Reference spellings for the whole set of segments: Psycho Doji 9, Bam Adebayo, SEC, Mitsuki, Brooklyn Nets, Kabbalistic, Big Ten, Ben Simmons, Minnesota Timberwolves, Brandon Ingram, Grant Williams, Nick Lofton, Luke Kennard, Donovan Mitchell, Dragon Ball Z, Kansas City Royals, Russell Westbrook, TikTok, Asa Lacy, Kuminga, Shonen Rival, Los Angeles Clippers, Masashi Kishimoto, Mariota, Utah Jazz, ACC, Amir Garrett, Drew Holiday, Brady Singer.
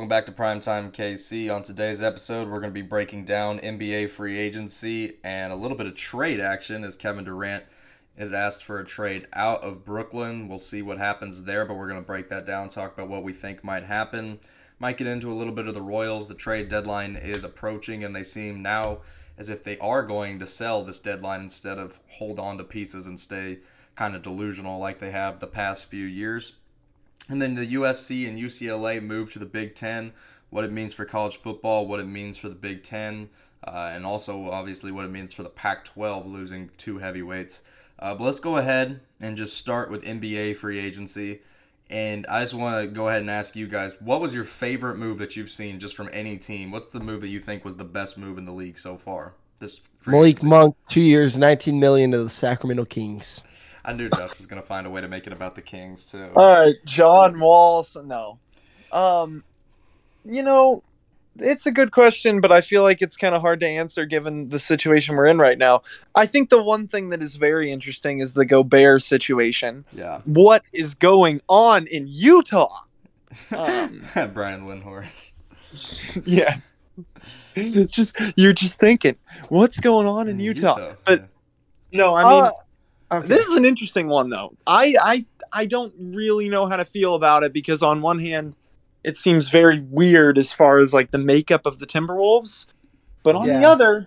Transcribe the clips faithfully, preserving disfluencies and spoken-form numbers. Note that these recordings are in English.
Welcome back to Primetime K C. On today's episode, we're going to be breaking down N B A free agency and a little bit of trade action as Kevin Durant has asked for a trade out of Brooklyn. We'll see what happens there, but we're going to break that down, talk about what we think might happen. Might get into a little bit of the Royals. The trade deadline is approaching, and they seem now as if they are going to sell this deadline instead of hold on to pieces and stay kind of delusional like they have the past few years. And then the U S C and U C L A move to the Big Ten, what it means for college football, what it means for the Big Ten, uh, and also obviously what it means for the Pac twelve losing two heavyweights. Uh, but let's go ahead and just start with N B A free agency. And I just want to go ahead and ask you guys, what was your favorite move that you've seen just from any team? What's the move that you think was the best move in the league so far? This Malik agency? Monk, two years, nineteen million dollars to the Sacramento Kings. I knew Josh was going to find a way to make it about the Kings, too. All right, John Wall, no. Um, you know, it's a good question, but I feel like it's kind of hard to answer given the situation we're in right now. I think the one thing that is very interesting is the Gobert situation. Yeah. What is going on in Utah? Um, Brian Windhorst. Yeah. It's just, you're just thinking, what's going on in, in Utah? Utah? But, yeah. no, I mean... Uh, Okay. This is an interesting one, though. I, I I don't really know how to feel about it because on one hand, it seems very weird as far as like the makeup of the Timberwolves. But on yeah. the other,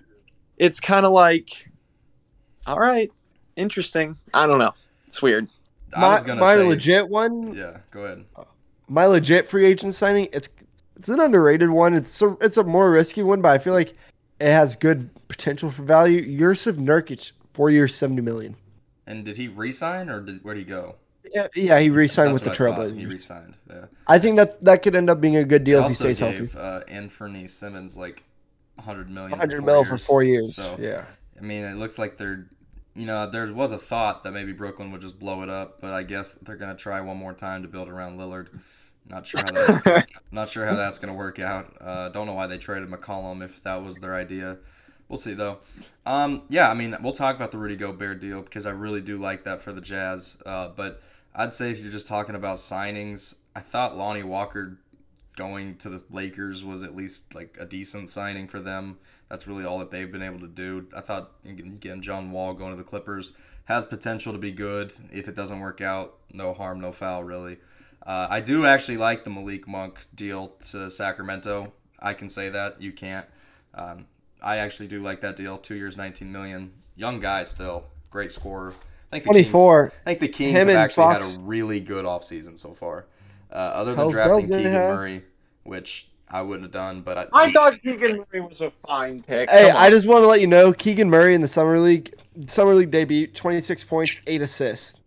it's kind of like, all right, interesting. I don't know. It's weird. I my was gonna my say, legit one. Yeah, go ahead. My legit free agent signing, it's it's an underrated one. It's a, it's a more risky one, but I feel like it has good potential for value. Yusuf Nurkic, four years, seventy million dollars. And did he re-sign, or did, where did he go? Yeah, yeah, he re-signed That's with the Trailblazers. He re-signed. Yeah. I think that that could end up being a good deal if he stays gave, healthy. Also gave uh, Anfernee Simmons like one hundred million dollars. one hundred million dollars for four years. So yeah, I mean, it looks like they're, you know, there was a thought that maybe Brooklyn would just blow it up, but I guess they're gonna try one more time to build around Lillard. Not sure how that's, not sure how that's gonna work out. Uh, don't know why they traded McCollum if that was their idea. We'll see, though. Um, yeah, I mean, we'll talk about the Rudy Gobert deal because I really do like that for the Jazz. Uh, but I'd say if you're just talking about signings, I thought Lonnie Walker going to the Lakers was at least like a decent signing for them. That's really all that they've been able to do. I thought, again, John Wall going to the Clippers has potential to be good. If it doesn't work out, no harm, no foul, really. Uh, I do actually like the Malik Monk deal to Sacramento. I can say that. You can't. Um, I actually do like that deal. Two years, nineteen million dollars. Young guy still. Great scorer. I think the twenty-four. Kings, I think the Kings Him have actually Fox. had a really good offseason so far. Uh, other than drafting Keegan Murray, which I wouldn't have done. but I, I thought Keegan Murray was a fine pick. Hey, I just want to let you know, Keegan Murray in the Summer League Summer League debut, twenty-six points, eight assists.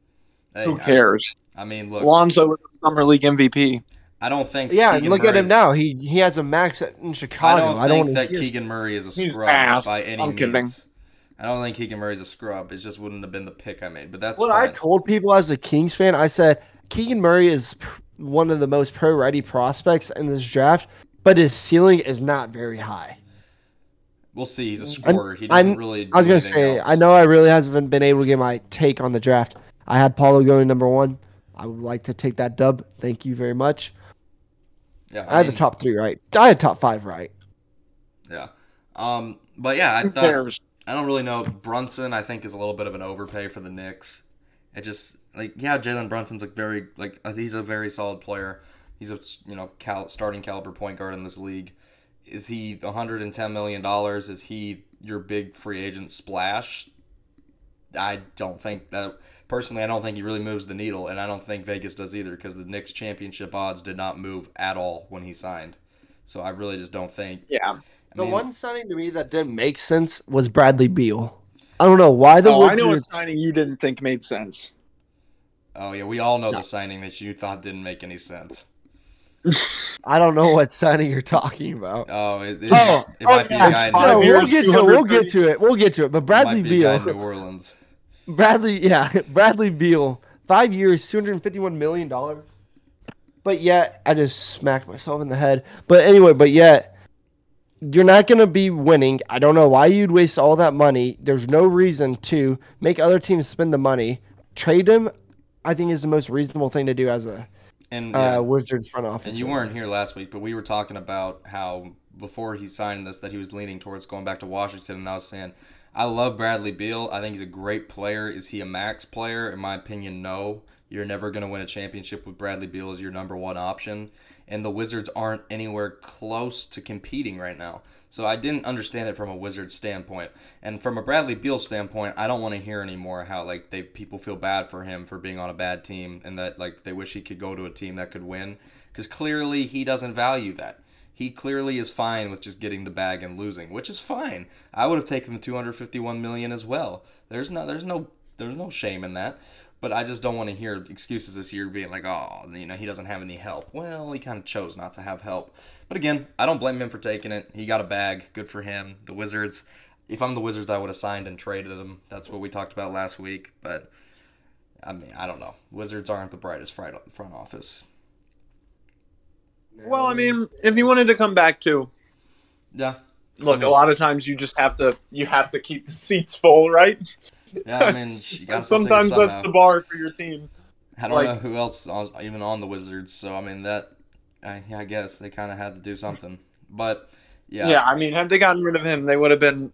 Hey, Who cares? I, I mean, look. Lonzo was the Summer League M V P. I don't think. Yeah, Keegan look Murray's, at him now. He he has a max at, in Chicago. I don't I think don't that hear. Keegan Murray is a scrub ass. by any I'm means. Kidding. I don't think Keegan Murray is a scrub. It just wouldn't have been the pick I made. But that's what fine. I told people as a Kings fan. I said Keegan Murray is pr- one of the most pro-ready prospects in this draft, but his ceiling is not very high. We'll see. He's a scorer. I'm, he doesn't I'm, really. Do I was gonna say. Else. I know. I really haven't been able to get my take on the draft. I had Paulo going number one. I would like to take that dub. Thank you very much. Yeah, I, I mean, had the top three right. I had top five right. Yeah. Um, but, yeah, I thought – I don't really know. Brunson, I think, is a little bit of an overpay for the Knicks. It just – like, yeah, Jalen Brunson's a very – like, he's a very solid player. He's a, you know, cal- starting caliber point guard in this league. Is he one hundred ten million dollars? Is he your big free agent splash? I don't think that – personally, I don't think he really moves the needle, and I don't think Vegas does either because the Knicks championship odds did not move at all when he signed. So I really just don't think. Yeah. I the mean, one signing to me that didn't make sense was Bradley Beal. I don't know why the. Oh, Wizards... I know a signing you didn't think made sense. Oh yeah, we all know no. the signing that you thought didn't make any sense. I don't know what signing you're talking about. Oh, it, it, oh, it might oh, be a guy. Oh, we'll get to it. We'll get to it. We'll get to it. But Bradley it might be Beal, a guy in New Orleans. Bradley, yeah, Bradley Beal, five years, two hundred fifty-one million dollars. But yet, I just smacked myself in the head. But anyway, but yet, you're not gonna be winning. I don't know why you'd waste all that money. There's no reason to make other teams spend the money. Trade him, I think, is the most reasonable thing to do as a And yeah, uh, Wizards front office. And you weren't here last week, but we were talking about how before he signed this that he was leaning towards going back to Washington, and I was saying, I love Bradley Beal. I think he's a great player. Is he a max player? In my opinion, no. You're never going to win a championship with Bradley Beal as your number one option, and the Wizards aren't anywhere close to competing right now. So I didn't understand it from a Wizards standpoint. And from a Bradley Beal standpoint, I don't want to hear anymore how like they people feel bad for him for being on a bad team and that like they wish he could go to a team that could win, because clearly he doesn't value that. He clearly is fine with just getting the bag and losing, which is fine. I would have taken the two hundred fifty-one million dollars as well. There's no there's no there's no shame in that. But I just don't want to hear excuses this year being like, oh, you know, he doesn't have any help. Well, he kind of chose not to have help. But again, I don't blame him for taking it. He got a bag. Good for him. The Wizards, if I'm the Wizards, I would have signed and traded them. That's what we talked about last week. But, I mean, I don't know. Wizards aren't the brightest front office. Well, I mean, if he wanted to come back, too. Yeah. Look, I mean, a lot of times you just have to you have to keep the seats full, right? Yeah, I mean, you gotta sometimes that's somehow. The bar for your team. I don't like, know who else was even on the Wizards, so I mean that. I, I guess they kind of had to do something, but yeah. Yeah, I mean, had they gotten rid of him, they would have been.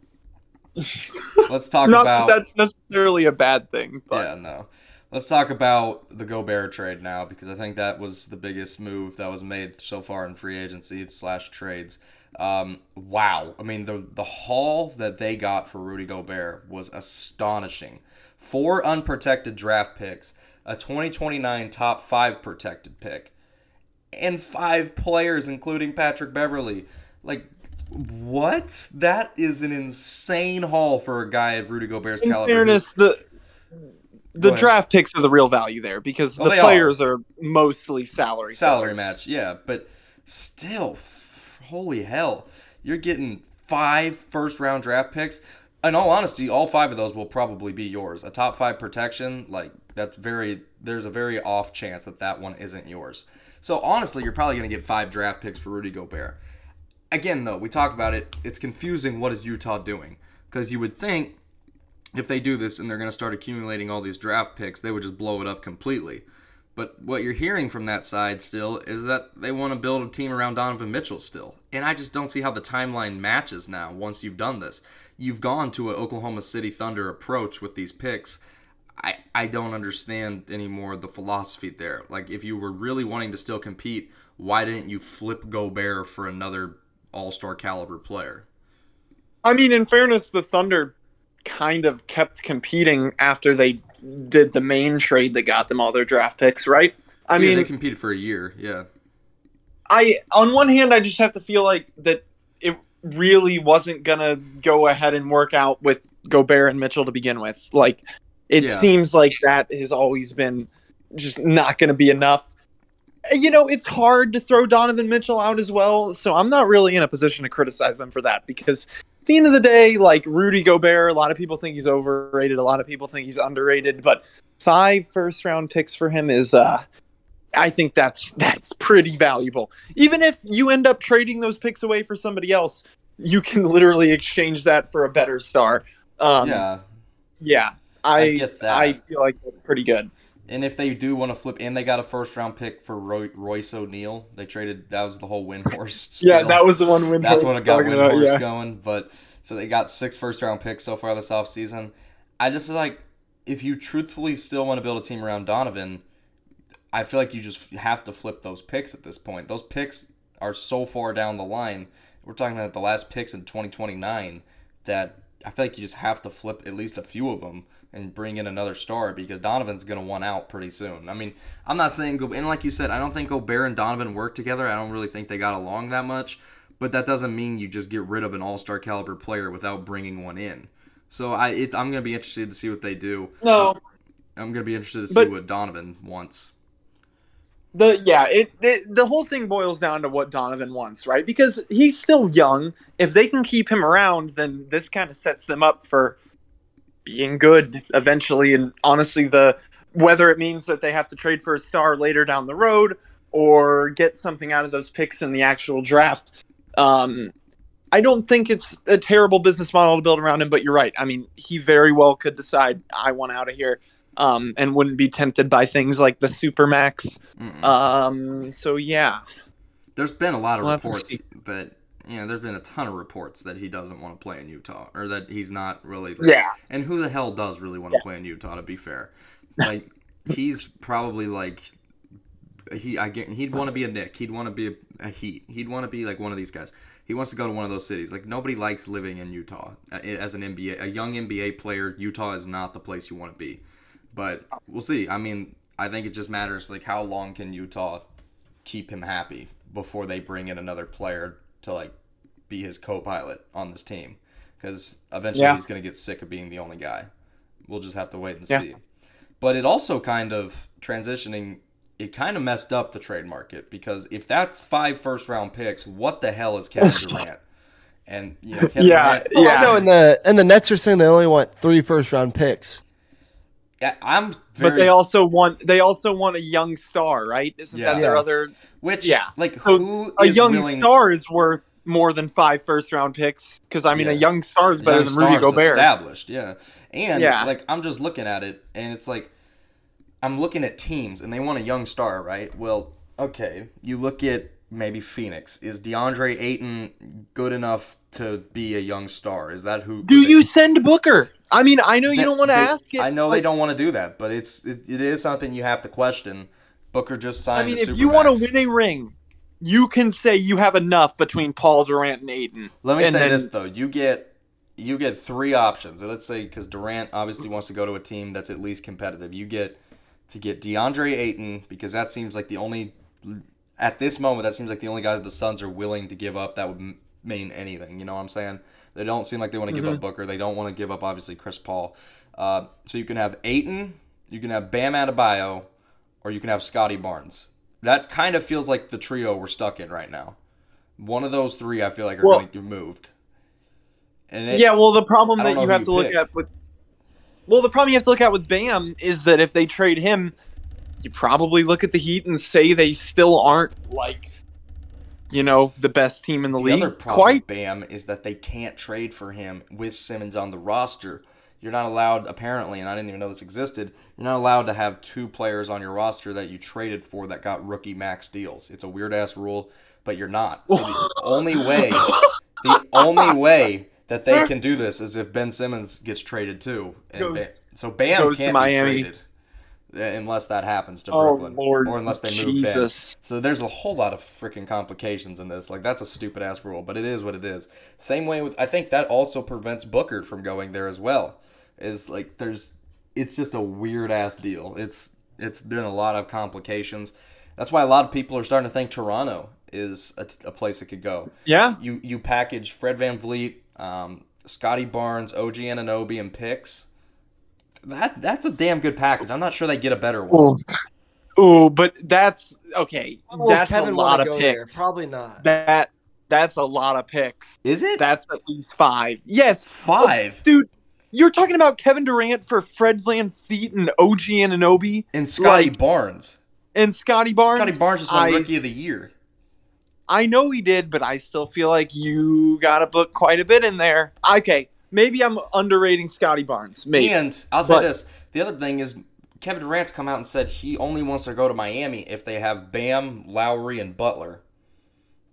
Let's talk Not about. That that's necessarily a bad thing, but yeah, no. Let's talk about the Gobert trade now, because I think that was the biggest move that was made so far in free agency slash trades. Um, wow. I mean, the the haul that they got for Rudy Gobert was astonishing. Four unprotected draft picks, a twenty twenty-nine top five protected pick, and five players, including Patrick Beverley. Like, what? That is an insane haul for a guy of Rudy Gobert's in caliber. In fairness, the... The draft picks are the real value there, because well, the players are. are mostly salary. Salary players. match, yeah. But still, f- holy hell. You're getting five first-round draft picks. In all honesty, all five of those will probably be yours. A top five protection, like, that's very – there's a very off chance that that one isn't yours. So, honestly, you're probably going to get five draft picks for Rudy Gobert. Again, though, we talk about it. It's confusing what is Utah doing, because you would think – if they do this and they're going to start accumulating all these draft picks, they would just blow it up completely. But what you're hearing from that side still is that they want to build a team around Donovan Mitchell still. And I just don't see how the timeline matches now once you've done this. You've gone to an Oklahoma City Thunder approach with these picks. I, I don't understand anymore the philosophy there. Like, if you were really wanting to still compete, why didn't you flip Gobert for another all-star caliber player? I mean, in fairness, the Thunder kind of kept competing after they did the main trade that got them all their draft picks, right? I yeah, mean, they competed for a year, yeah. I, on one hand, I just have to feel like that it really wasn't going to go ahead and work out with Gobert and Mitchell to begin with. Like, it yeah. seems like that has always been just not going to be enough. You know, it's hard to throw Donovan Mitchell out as well, so I'm not really in a position to criticize them for that, because at the end of the day, like, Rudy Gobert, a lot of people think he's overrated. A lot of people think he's underrated. But five first-round picks for him is, uh, I think that's that's pretty valuable. Even if you end up trading those picks away for somebody else, you can literally exchange that for a better star. Um, yeah, yeah, I I, get that. I feel like that's pretty good. And if they do want to flip, and they got a first-round pick for Roy, Royce O'Neal. They traded – that was the whole Windhorst. yeah, that was the one Windhorst That's what got Windhorst yeah. going. But so they got six first-round picks so far this offseason. I just like – if you truthfully still want to build a team around Donovan, I feel like you just have to flip those picks at this point. Those picks are so far down the line. We're talking about the last picks in twenty twenty-nine that I feel like you just have to flip at least a few of them and bring in another star, because Donovan's going to want out pretty soon. I mean, I'm not saying Gobert, and like you said, I don't think Gobert and Donovan work together. I don't really think they got along that much, but that doesn't mean you just get rid of an all-star caliber player without bringing one in. So I, it, I'm going to be interested to see what they do. No. I'm going to be interested to see but, what Donovan wants. The Yeah, it, it the whole thing boils down to what Donovan wants, right? Because he's still young. If they can keep him around, then this kind of sets them up for being good eventually, and honestly, the whether it means that they have to trade for a star later down the road or get something out of those picks in the actual draft, um, I don't think it's a terrible business model to build around him. But you're right. I mean, he very well could decide I want out of here, um, and wouldn't be tempted by things like the Supermax. Um, so, yeah. There's been a lot of we'll reports that, you know, there's been a ton of reports that he doesn't want to play in Utah, or that he's not really. Like, yeah. And who the hell does really want to yeah. play in Utah, to be fair? Like, he's probably like, he, I get, he'd want to be a Knick. He'd want to be a, a Heat. He'd want to be like one of these guys. He wants to go to one of those cities. Like, nobody likes living in Utah. As an N B A, a young N B A player, Utah is not the place you want to be. But we'll see. I mean, I think it just matters, like, how long can Utah keep him happy before they bring in another player to, like, be his co-pilot on this team. Because eventually yeah. he's going to get sick of being the only guy. We'll just have to wait and yeah. see. But it also kind of, transitioning, it kind of messed up the trade market, because if that's five first-round picks, what the hell is Kevin Durant? And, you know, Kevin yeah, Durant, yeah. Oh, no, and, the, and the Nets are saying they only want three first-round picks. I'm very, but they also want they also want a young star, right? Isn't yeah. that their other? Which, yeah, like who so is a young willing... star is worth more than five first round picks, because I mean yeah. a young star is better young than Rudy Gobert. Established, yeah, and yeah. like I'm just looking at it, and it's like I'm looking at teams, and they want a young star, right? Well, okay, you look at maybe Phoenix. Is DeAndre Ayton good enough to be a young star? Is that who? Do they... you send Booker? I mean, I know you they, don't want to they, ask it. I know like, they don't want to do that, but it's it, it is something you have to question. Booker just signed. I mean, the if Supermax. You want to win a ring, you can say you have enough between Paul Durant and Aiden. Let me and say then, this though: you get you get three options. Let's say, because Durant obviously wants to go to a team that's at least competitive. You get to get DeAndre Ayton, because that seems like the only at this moment that seems like the only guys the Suns are willing to give up that would mean anything. You know what I'm saying? They don't seem like they want to give mm-hmm. up Booker. They don't want to give up, obviously, Chris Paul. Uh, so you can have Ayton, you can have Bam Adebayo, or you can have Scottie Barnes. That kind of feels like the trio we're stuck in right now. One of those three I feel like are well, going to get moved. And it, yeah, well, the problem that you have you to pick. look at with well, the problem you have to look at with Bam is that if they trade him, you probably look at the Heat and say they still aren't like. You know, the best team in the, the league. The other problem Quite. with Bam is that they can't trade for him with Simmons on the roster. You're not allowed, apparently, and I didn't even know this existed, you're not allowed to have two players on your roster that you traded for that got rookie max deals. It's a weird-ass rule, but you're not. So the only way, the only way that they can do this is if Ben Simmons gets traded, too. And goes, Bam, so Bam can't be traded. Unless that happens to oh, Brooklyn, Lord or unless they Jesus. move back. So there's a whole lot of freaking complications in this. Like, that's a stupid ass rule, but it is what it is. Same way with, I think that also prevents Booker from going there as well. Is like there's, it's just a weird ass deal. It's it's been a lot of complications. That's why a lot of people are starting to think Toronto is a, a place it could go. Yeah, you you package Fred VanVleet, um, Scottie Barnes, O G Anunoby, and picks. That that's a damn good package. I'm not sure they get a better one. Ooh, but that's okay. Well, that's Kevin a lot of picks. There. Probably not. That that's a lot of picks. Is it? That's at least five. Yes, five. Oh, dude, you're talking about Kevin Durant for Fred VanVleet and O G Anunoby and Scottie like, Barnes and Scottie Barnes. Scottie Barnes just won I, Rookie of the Year. I know he did, but I still feel like you got to book quite a bit in there. Okay. Maybe I'm underrating Scottie Barnes. Maybe. And I'll say but, this. The other thing is Kevin Durant's come out and said he only wants to go to Miami if they have Bam, Lowry, and Butler.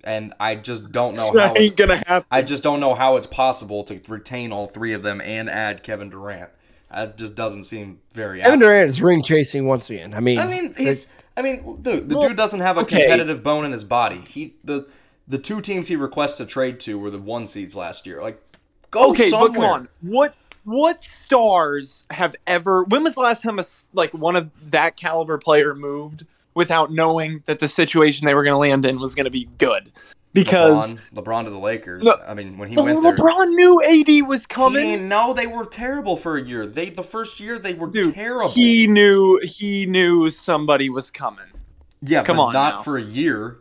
And I just don't know how ain't gonna happen. I just don't know how it's possible to retain all three of them and add Kevin Durant. It just doesn't seem very Kevin accurate. Durant is ring chasing once again. I mean I mean he's I mean dude, the well, dude doesn't have a okay. competitive bone in his body. He the the two teams he requests a trade to were the one seeds last year. Like Go okay, somewhere. But come on. What what stars have ever? When was the last time a like one of that caliber player moved without knowing that the situation they were going to land in was going to be good? Because LeBron, LeBron to the Lakers. Le, I mean, when he Le, went there, LeBron knew A D was coming. He, no, they were terrible for a year. They the first year they were Dude, terrible. He knew he knew somebody was coming. Yeah, come but on, not now. for a year.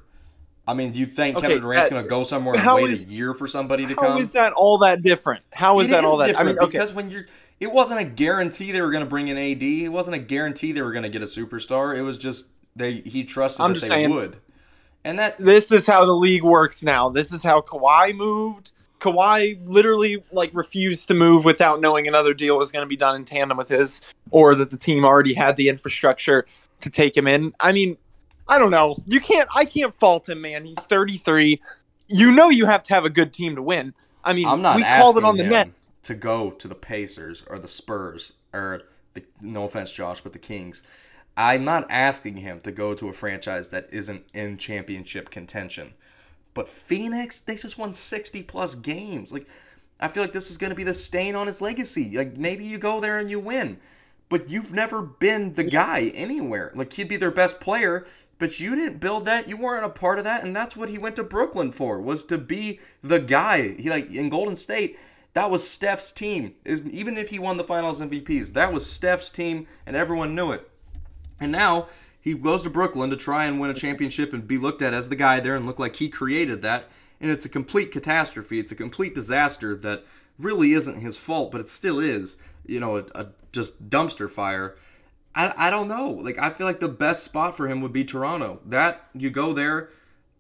I mean, do you think okay, Kevin Durant's going to go somewhere and wait is, a year for somebody to how come? How is that all that different? How is it that is all that different? I mean, okay. Because when you're, it wasn't a guarantee they were going to bring in A D. It wasn't a guarantee they were going to get a superstar. It was just they he trusted I'm that they saying, would. And that this is how the league works now. This is how Kawhi moved. Kawhi literally like refused to move without knowing another deal was going to be done in tandem with his, or that the team already had the infrastructure to take him in. I mean, I don't know. You can't. I can't fault him, man. He's thirty-three. You know, you have to have a good team to win. I mean, I'm not we called it on the net to go to the Pacers or the Spurs or the, no offense, Josh, but the Kings. I'm not asking him to go to a franchise that isn't in championship contention. But Phoenix, they just won sixty-plus games. Like, I feel like this is going to be the stain on his legacy. Like, maybe you go there and you win, but you've never been the guy anywhere. Like, he'd be their best player, but you didn't build that. You weren't a part of that, and that's what he went to Brooklyn for, was to be the guy. He like in Golden State, that was Steph's team. Even if he won the Finals M V Ps, that was Steph's team, and everyone knew it. And now he goes to Brooklyn to try and win a championship and be looked at as the guy there and look like he created that. And it's a complete catastrophe. It's a complete disaster that really isn't his fault, but it still is, you know, a, a just dumpster fire. I, I don't know. Like, I feel like the best spot for him would be Toronto. That, you go there,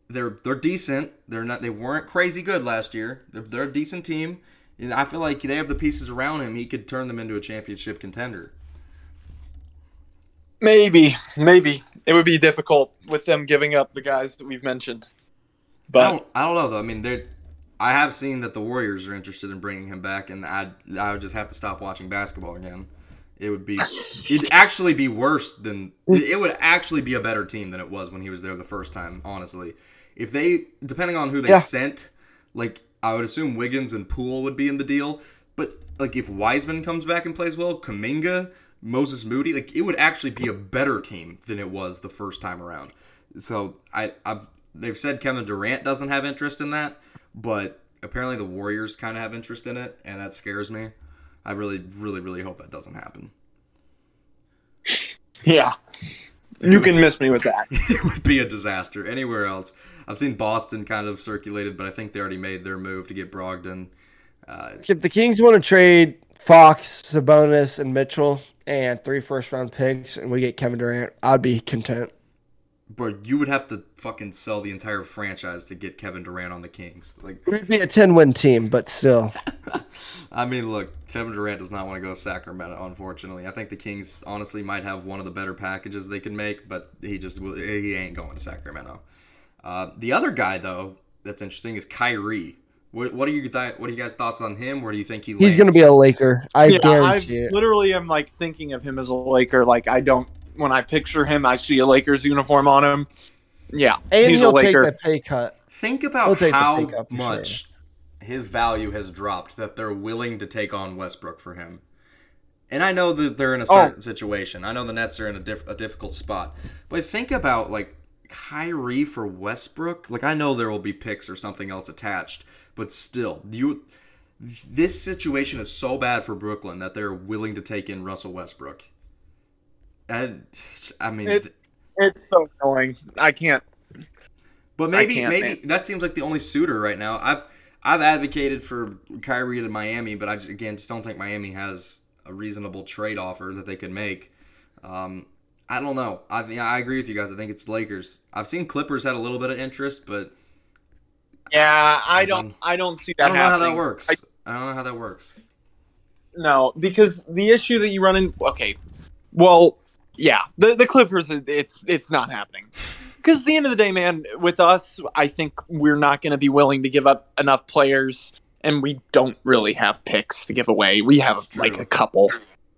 they're they're decent. They're not. They weren't crazy good last year. They're, they're a decent team. And I feel like they have the pieces around him. He could turn them into a championship contender. Maybe, maybe it would be difficult with them giving up the guys that we've mentioned. But I don't, I don't know though. I mean, they I have seen that the Warriors are interested in bringing him back, and I I would just have to stop watching basketball again. It would be, it'd actually be worse than it would actually be a better team than it was when he was there the first time. Honestly, if they, depending on who they yeah. sent, like I would assume Wiggins and Poole would be in the deal. But like if Wiseman comes back and plays well, Kuminga, Moses Moody, like it would actually be a better team than it was the first time around. So I, I, they've said Kevin Durant doesn't have interest in that, but apparently the Warriors kind of have interest in it, and that scares me. I really, really, really hope that doesn't happen. Yeah, you can miss me with that. It would be a disaster anywhere else. I've seen Boston kind of circulated, but I think they already made their move to get Brogdon. Uh, if the Kings want to trade Fox, Sabonis, and Mitchell, and three first-round picks, and we get Kevin Durant, I'd be content. Bro, you would have to fucking sell the entire franchise to get Kevin Durant on the Kings. Like, we'd be a ten-win team, but still. I mean, look, Kevin Durant does not want to go to Sacramento, unfortunately. I think the Kings honestly might have one of the better packages they can make, but he just he ain't going to Sacramento. Uh, the other guy, though, that's interesting is Kyrie. What, what are you th- What are you guys' thoughts on him? Where do you think he lands? He's going to be a Laker. I yeah, guarantee I it. Literally am like thinking of him as a Laker. Like I don't. When I picture him, I see a Lakers uniform on him. Yeah, and he's he'll a Laker. Take the pay cut. Think about how cut, much sure. his value has dropped that they're willing to take on Westbrook for him. And I know that they're in a certain oh. situation. I know the Nets are in a, diff- a difficult spot. But think about like Kyrie for Westbrook. Like I know there will be picks or something else attached. But still, you, this situation is so bad for Brooklyn that they're willing to take in Russell Westbrook. And, I mean, it, it's so annoying. I can't. But maybe, can't, maybe man. That seems like the only suitor right now. I've I've advocated for Kyrie to Miami, but I just, again just don't think Miami has a reasonable trade offer that they could make. Um, I don't know. I you know, I agree with you guys. I think it's Lakers. I've seen Clippers had a little bit of interest, but. Yeah, I don't. I don't see that. I don't know happening. how that works. I, I don't know how that works. No, because the issue that you run in. Okay, well, yeah, the the Clippers. It's it's not happening. Because at the end of the day, man, with us, I think we're not going to be willing to give up enough players, and we don't really have picks to give away. We have like a couple,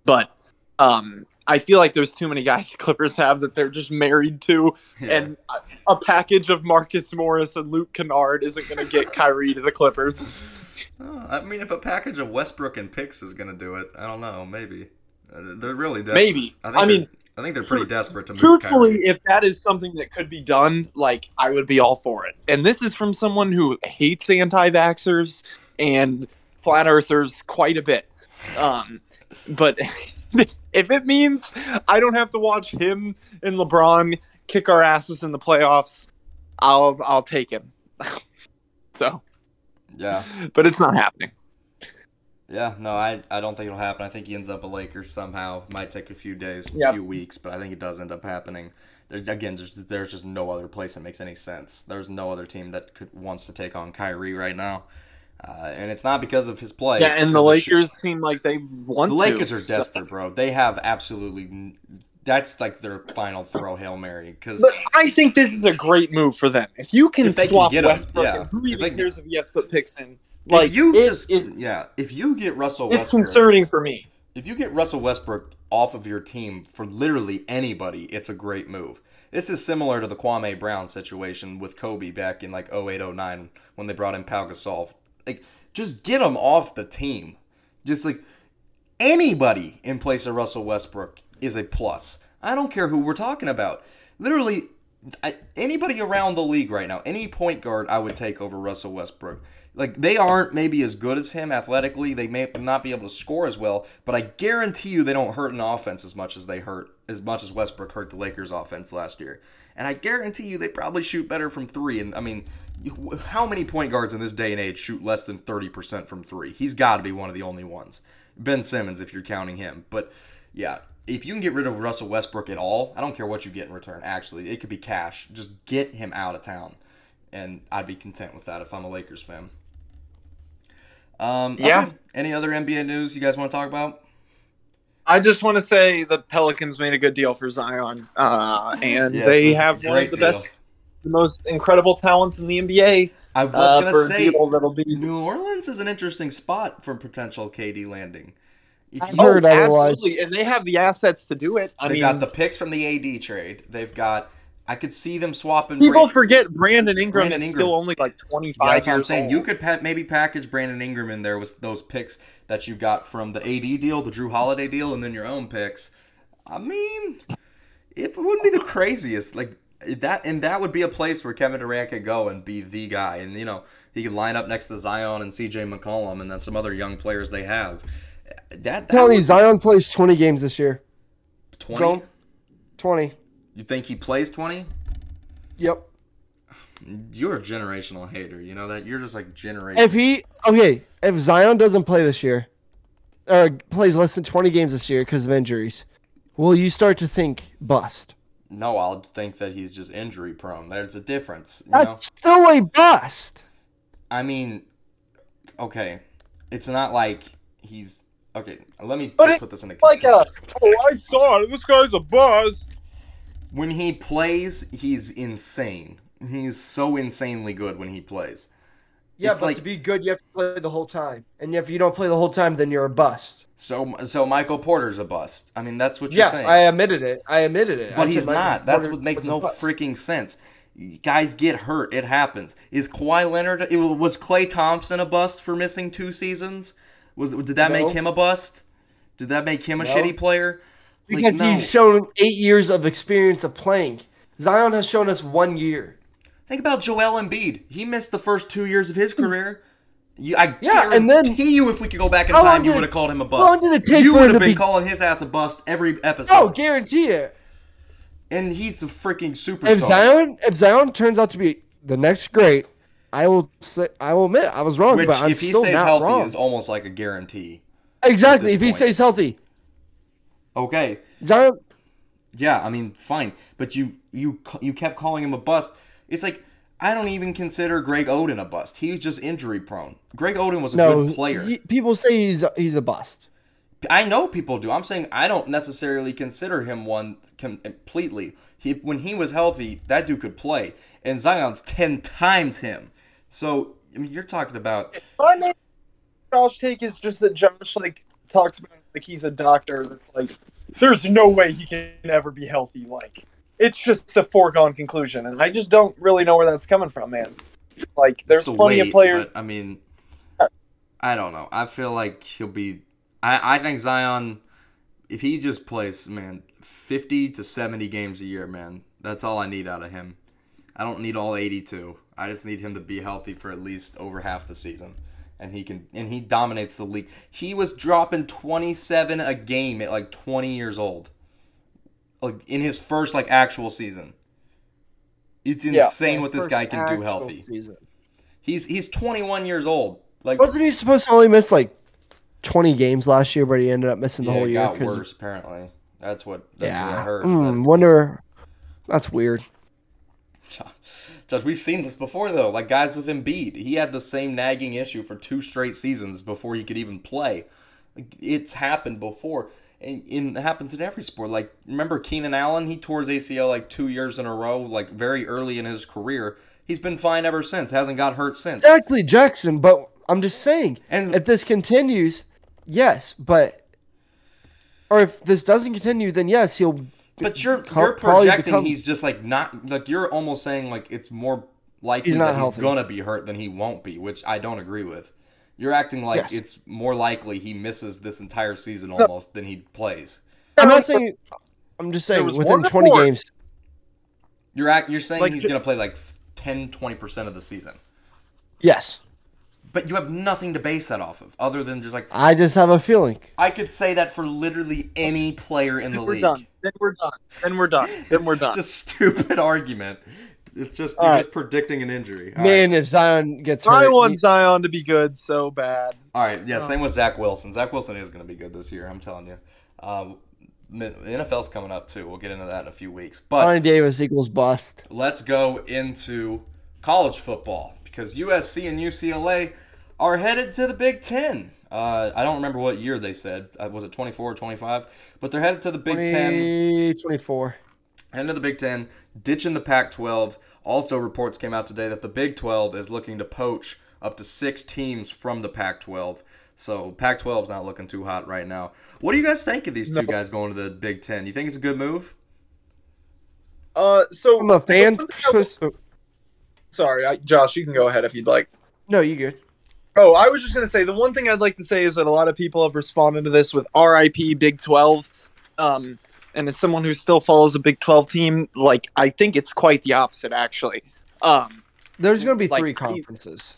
but um, I feel like there's too many guys the Clippers have that they're just married to, yeah. and a package of Marcus Morris and Luke Kennard isn't going to get Kyrie to the Clippers. Oh, I mean, if a package of Westbrook and picks is going to do it, I don't know, maybe. They're really desperate. Maybe. I, think I mean, I think they're pretty tr- desperate to move Kyrie. Truthfully, if that is something that could be done, like, I would be all for it. And this is from someone who hates anti-vaxxers and flat earthers quite a bit. Um, but... If it means I don't have to watch him and LeBron kick our asses in the playoffs, I'll I'll take him. So, yeah, but it's not happening. Yeah, no, I, I don't think it'll happen. I think he ends up a Laker somehow. Might take a few days, a yep. few weeks, but I think it does end up happening. There's, again, there's, there's just no other place that makes any sense. There's no other team that could, wants to take on Kyrie right now. Uh, and it's not because of his play. Yeah, it's and the Lakers seem like they want to. The Lakers to, are so. desperate, bro. They have absolutely – that's like their final throw Hail Mary. Cause but I think this is a great move for them. If you can if swap can Westbrook, yeah. and who even if cares if you have to put picks in? Like, if you just, is, yeah, if you get Russell Westbrook – it's concerning for me. If you get Russell Westbrook off of your team for literally anybody, it's a great move. This is similar to the Kwame Brown situation with Kobe back in like oh eight, oh nine when they brought in Pau Gasol. Like, just get him off the team. Just like anybody in place of Russell Westbrook is a plus. I don't care who we're talking about. Literally, I, anybody around the league right now, any point guard I would take over Russell Westbrook. Like, they aren't maybe as good as him athletically. They may not be able to score as well, but I guarantee you they don't hurt an offense as much as they hurt, as much as Westbrook hurt the Lakers' offense last year. And I guarantee you they probably shoot better from three. And, I mean, how many point guards in this day and age shoot less than thirty percent from three? He's got to be one of the only ones. Ben Simmons, if you're counting him. But, yeah, if you can get rid of Russell Westbrook at all, I don't care what you get in return, actually. It could be cash. Just get him out of town. And I'd be content with that if I'm a Lakers fan. Um, yeah. Other, any other N B A news you guys want to talk about? I just want to say the Pelicans made a good deal for Zion, uh, and yes, they have one of the deal. best, the most incredible talents in the N B A. I was uh, going to say that'll be New Orleans is an interesting spot for potential K D landing. If I you, heard oh, otherwise, absolutely, and they have the assets to do it. I they mean, got the picks from the A D trade. They've got. I could see them swapping. People Brand- forget Brandon Ingram, Brandon Ingram is still only like twenty-five yeah, that's what I'm saying. Old. You could pa- maybe package Brandon Ingram in there with those picks that you got from the A D deal, the Drew Holiday deal, and then your own picks. I mean, it wouldn't be the craziest. Like that, and that would be a place where Kevin Durant could go and be the guy. And, you know, he could line up next to Zion and C J McCollum and then some other young players they have. That, that Tony, would... Zion plays twenty games this year. twenty? twenty. You think he plays twenty? Yep. You're a generational hater. You know that? You're just like generational. If he okay, if Zion doesn't play this year, or plays less than twenty games this year because of injuries, will you start to think bust? No, I'll think that he's just injury prone. There's a difference. You That's know? still a bust. I mean, okay, it's not like he's okay. Let me but just it, put this in the like a oh, I saw it. This guy's a bust. When he plays, he's insane. He's so insanely good when he plays. Yeah, it's but like, to be good, you have to play the whole time. And if you don't play the whole time, then you're a bust. So so Michael Porter's a bust. I mean, that's what you're yes, saying. Yes, I admitted it. I admitted it. But I he's not. Michael that's Porter what makes no freaking sense. Guys get hurt. It happens. Is Kawhi Leonard – was Klay Thompson a bust for missing two seasons? Was Did that no. make him a bust? Did that make him a no. shitty player? Because like, no. he's shown eight years of experience of playing. Zion has shown us one year. Think about Joel Embiid. He missed the first two years of his career. You, I yeah, guarantee and then, you if we could go back in time, you would have called him a bust. How long did it take you would have been be... calling his ass a bust every episode. Oh, guarantee it. And he's a freaking superstar. If Zion, if Zion turns out to be the next great, I will say, I will admit I was wrong. Which, but I'm if he still stays not healthy, wrong. Is almost like a guarantee. Exactly. If point. he stays healthy. Okay. Zion. Yeah, I mean, fine, but you you you kept calling him a bust. It's like I don't even consider Greg Oden a bust. He's just injury prone. Greg Oden was a no, good player. He, people say he's a, he's a bust. I know people do. I'm saying I don't necessarily consider him one completely. He, when he was healthy, that dude could play, and Zion's ten times him. So I mean, you're talking about. My main Josh take is just that Josh like talks about. Like, he's a doctor that's like, there's no way he can ever be healthy. Like, it's just a foregone conclusion. And I just don't really know where that's coming from, man. Like, there's the plenty weight, of players. But, I mean, I don't know. I feel like he'll be – I think Zion, if he just plays, man, fifty to seventy games a year, man, that's all I need out of him. I don't need all eighty-two. I just need him to be healthy for at least over half the season. And he can, and he dominates the league. He was dropping twenty-seven a game at like twenty years old, like in his first like actual season. It's insane yeah, what this guy can do healthy. Season. He's he's twenty-one years old. Like, wasn't he supposed to only miss like twenty games last year? But he ended up missing the yeah, whole year. It got worse apparently. That's what. That's yeah. What hurt. Mm, that? Wonder. That's weird. Josh, we've seen this before, though. Like, guys with Embiid, he had the same nagging issue for two straight seasons before he could even play. It's happened before. And it happens in every sport. Like, remember Keenan Allen? He tore his A C L, like, two years in a row, like, very early in his career. He's been fine ever since. Hasn't got hurt since. Exactly, Jackson. But I'm just saying, and if this continues, yes. But or if this doesn't continue, then yes, he'll But you're you're projecting become, he's just like not like you're almost saying like it's more likely he's that healthy. He's gonna be hurt than he won't be, which I don't agree with. You're acting like yes. It's more likely he misses this entire season almost no. than he plays. I'm not saying. I'm just saying within twenty before. games. You're act, You're saying like, he's gonna play like ten, twenty percent of the season. Yes. But you have nothing to base that off of other than just like... I just have a feeling. I could say that for literally any player in the league. Done. Then we're done. Then we're done. Then we're done. It's just a stupid argument. It's just, you're right. just predicting an injury. All Man, right. if Zion gets hurt... I want he... Zion to be good so bad. All right, yeah, oh. same with Zach Wilson. Zach Wilson is going to be good this year, I'm telling you. Uh, the N F L's coming up, too. We'll get into that in a few weeks. But Ronnie Davis equals bust. Let's go into college football. Because U S C and U C L A are headed to the Big Ten. Uh, I don't remember what year they said. Was it twenty-four or twenty-five? But they're headed to the Big Ten. twenty-four. Headed to the Big Ten, ditching the Pac twelve. Also, reports came out today that the Big twelve is looking to poach up to six teams from the Pac twelve. So Pac twelve's not looking too hot right now. What do you guys think of these two no. guys going to the Big Ten? You think it's a good move? Uh, so I'm a fan. Sorry, I, Josh, you can go ahead if you'd like. No, you good. Oh, I was just going to say, the one thing I'd like to say is that a lot of people have responded to this with R I P Big twelve. Um, and as someone who still follows a Big twelve team, like, I think it's quite the opposite, actually. Um, there's going to be like, three conferences.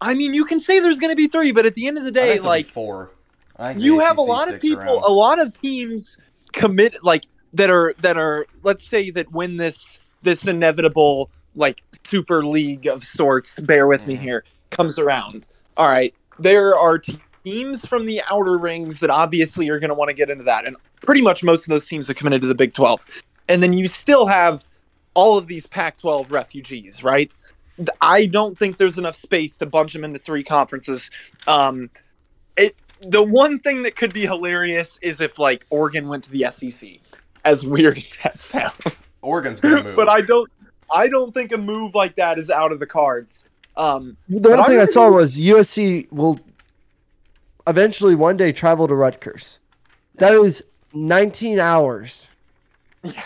I mean, you can say there's going to be three, but at the end of the day, I think like, four. I think you have A lot of people, around. a lot of teams commit, like, that are, that are, let's say that win this, this inevitable, like, Super League of sorts, bear with me here, comes around. All right, there are teams from the outer rings that obviously are going to want to get into that, and pretty much most of those teams are committed to the Big twelve. And then you still have all of these Pac twelve refugees, right? I don't think there's enough space to bunch them into three conferences. Um, it, the one thing that could be hilarious is if, like, Oregon went to the S E C, as weird as that sounds. Oregon's going to move. But I don't... I don't think a move like that is out of the cards. Um, the one thing I saw was U S C will eventually one day travel to Rutgers. That is nineteen hours. Yeah.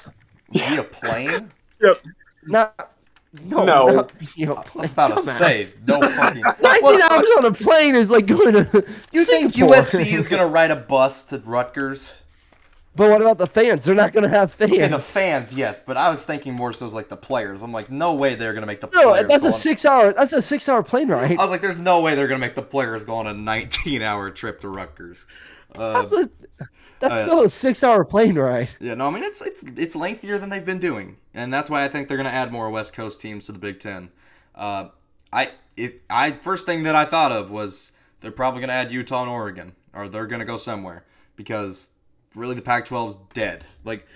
Via plane? Yep. Not, no. No. Not via plane. I was about to say, no fucking. nineteen hours on a plane is like going to You Singapore. Think U S C is going to ride a bus to Rutgers? But what about the fans? They're not going to have fans. Okay, the fans, yes, but I was thinking more so as like the players. I'm like, no way they're going to make the no, players. No, that's a six-hour. That's a six-hour plane ride. I was like, there's no way they're going to make the players go on a nineteen-hour trip to Rutgers. Uh, that's a, that's uh, still a six-hour plane ride. Yeah, no, I mean it's it's it's lengthier than they've been doing, and that's why I think they're going to add more West Coast teams to the Big Ten. Uh, I if I first thing that I thought of was they're probably going to add Utah and Oregon, or they're going to go somewhere because. Really, the Pac twelve's dead. Like,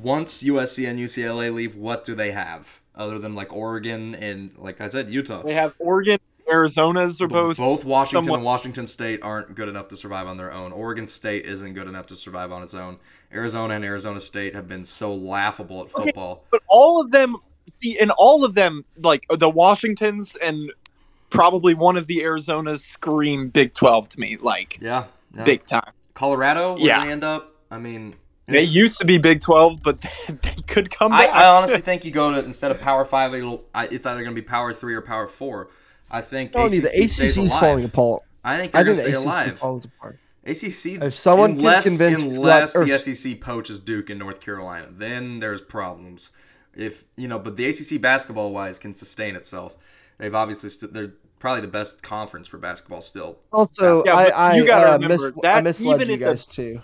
once U S C and U C L A leave, what do they have other than like Oregon and, like I said, Utah? They have Oregon, Arizona's are both. Both Washington somewhat... and Washington State aren't good enough to survive on their own. Oregon State isn't good enough to survive on its own. Arizona and Arizona State have been so laughable at football. Okay, but all of them, see, and all of them, like the Washingtons and probably one of the Arizonas, scream Big twelve to me. Like, yeah, yeah. Big time. Colorado, where yeah. they end up, I mean... They used to be Big twelve, but they could come back. I, I honestly think you go to, instead of Power five, it'll, it's either going to be Power three or Power four. I think no, A C C the A C C stays is alive. Falling apart. I think they're going to stay A C C alive. Falls apart. A C C, if someone unless, convince unless Black, the S E C poaches Duke in North Carolina, then there's problems. If you know, but the A C C basketball-wise can sustain itself. They've obviously... St- they're probably the best conference for basketball still. Also, yeah, I, I, you gotta uh, remember mis- that I misled even you guys the, too.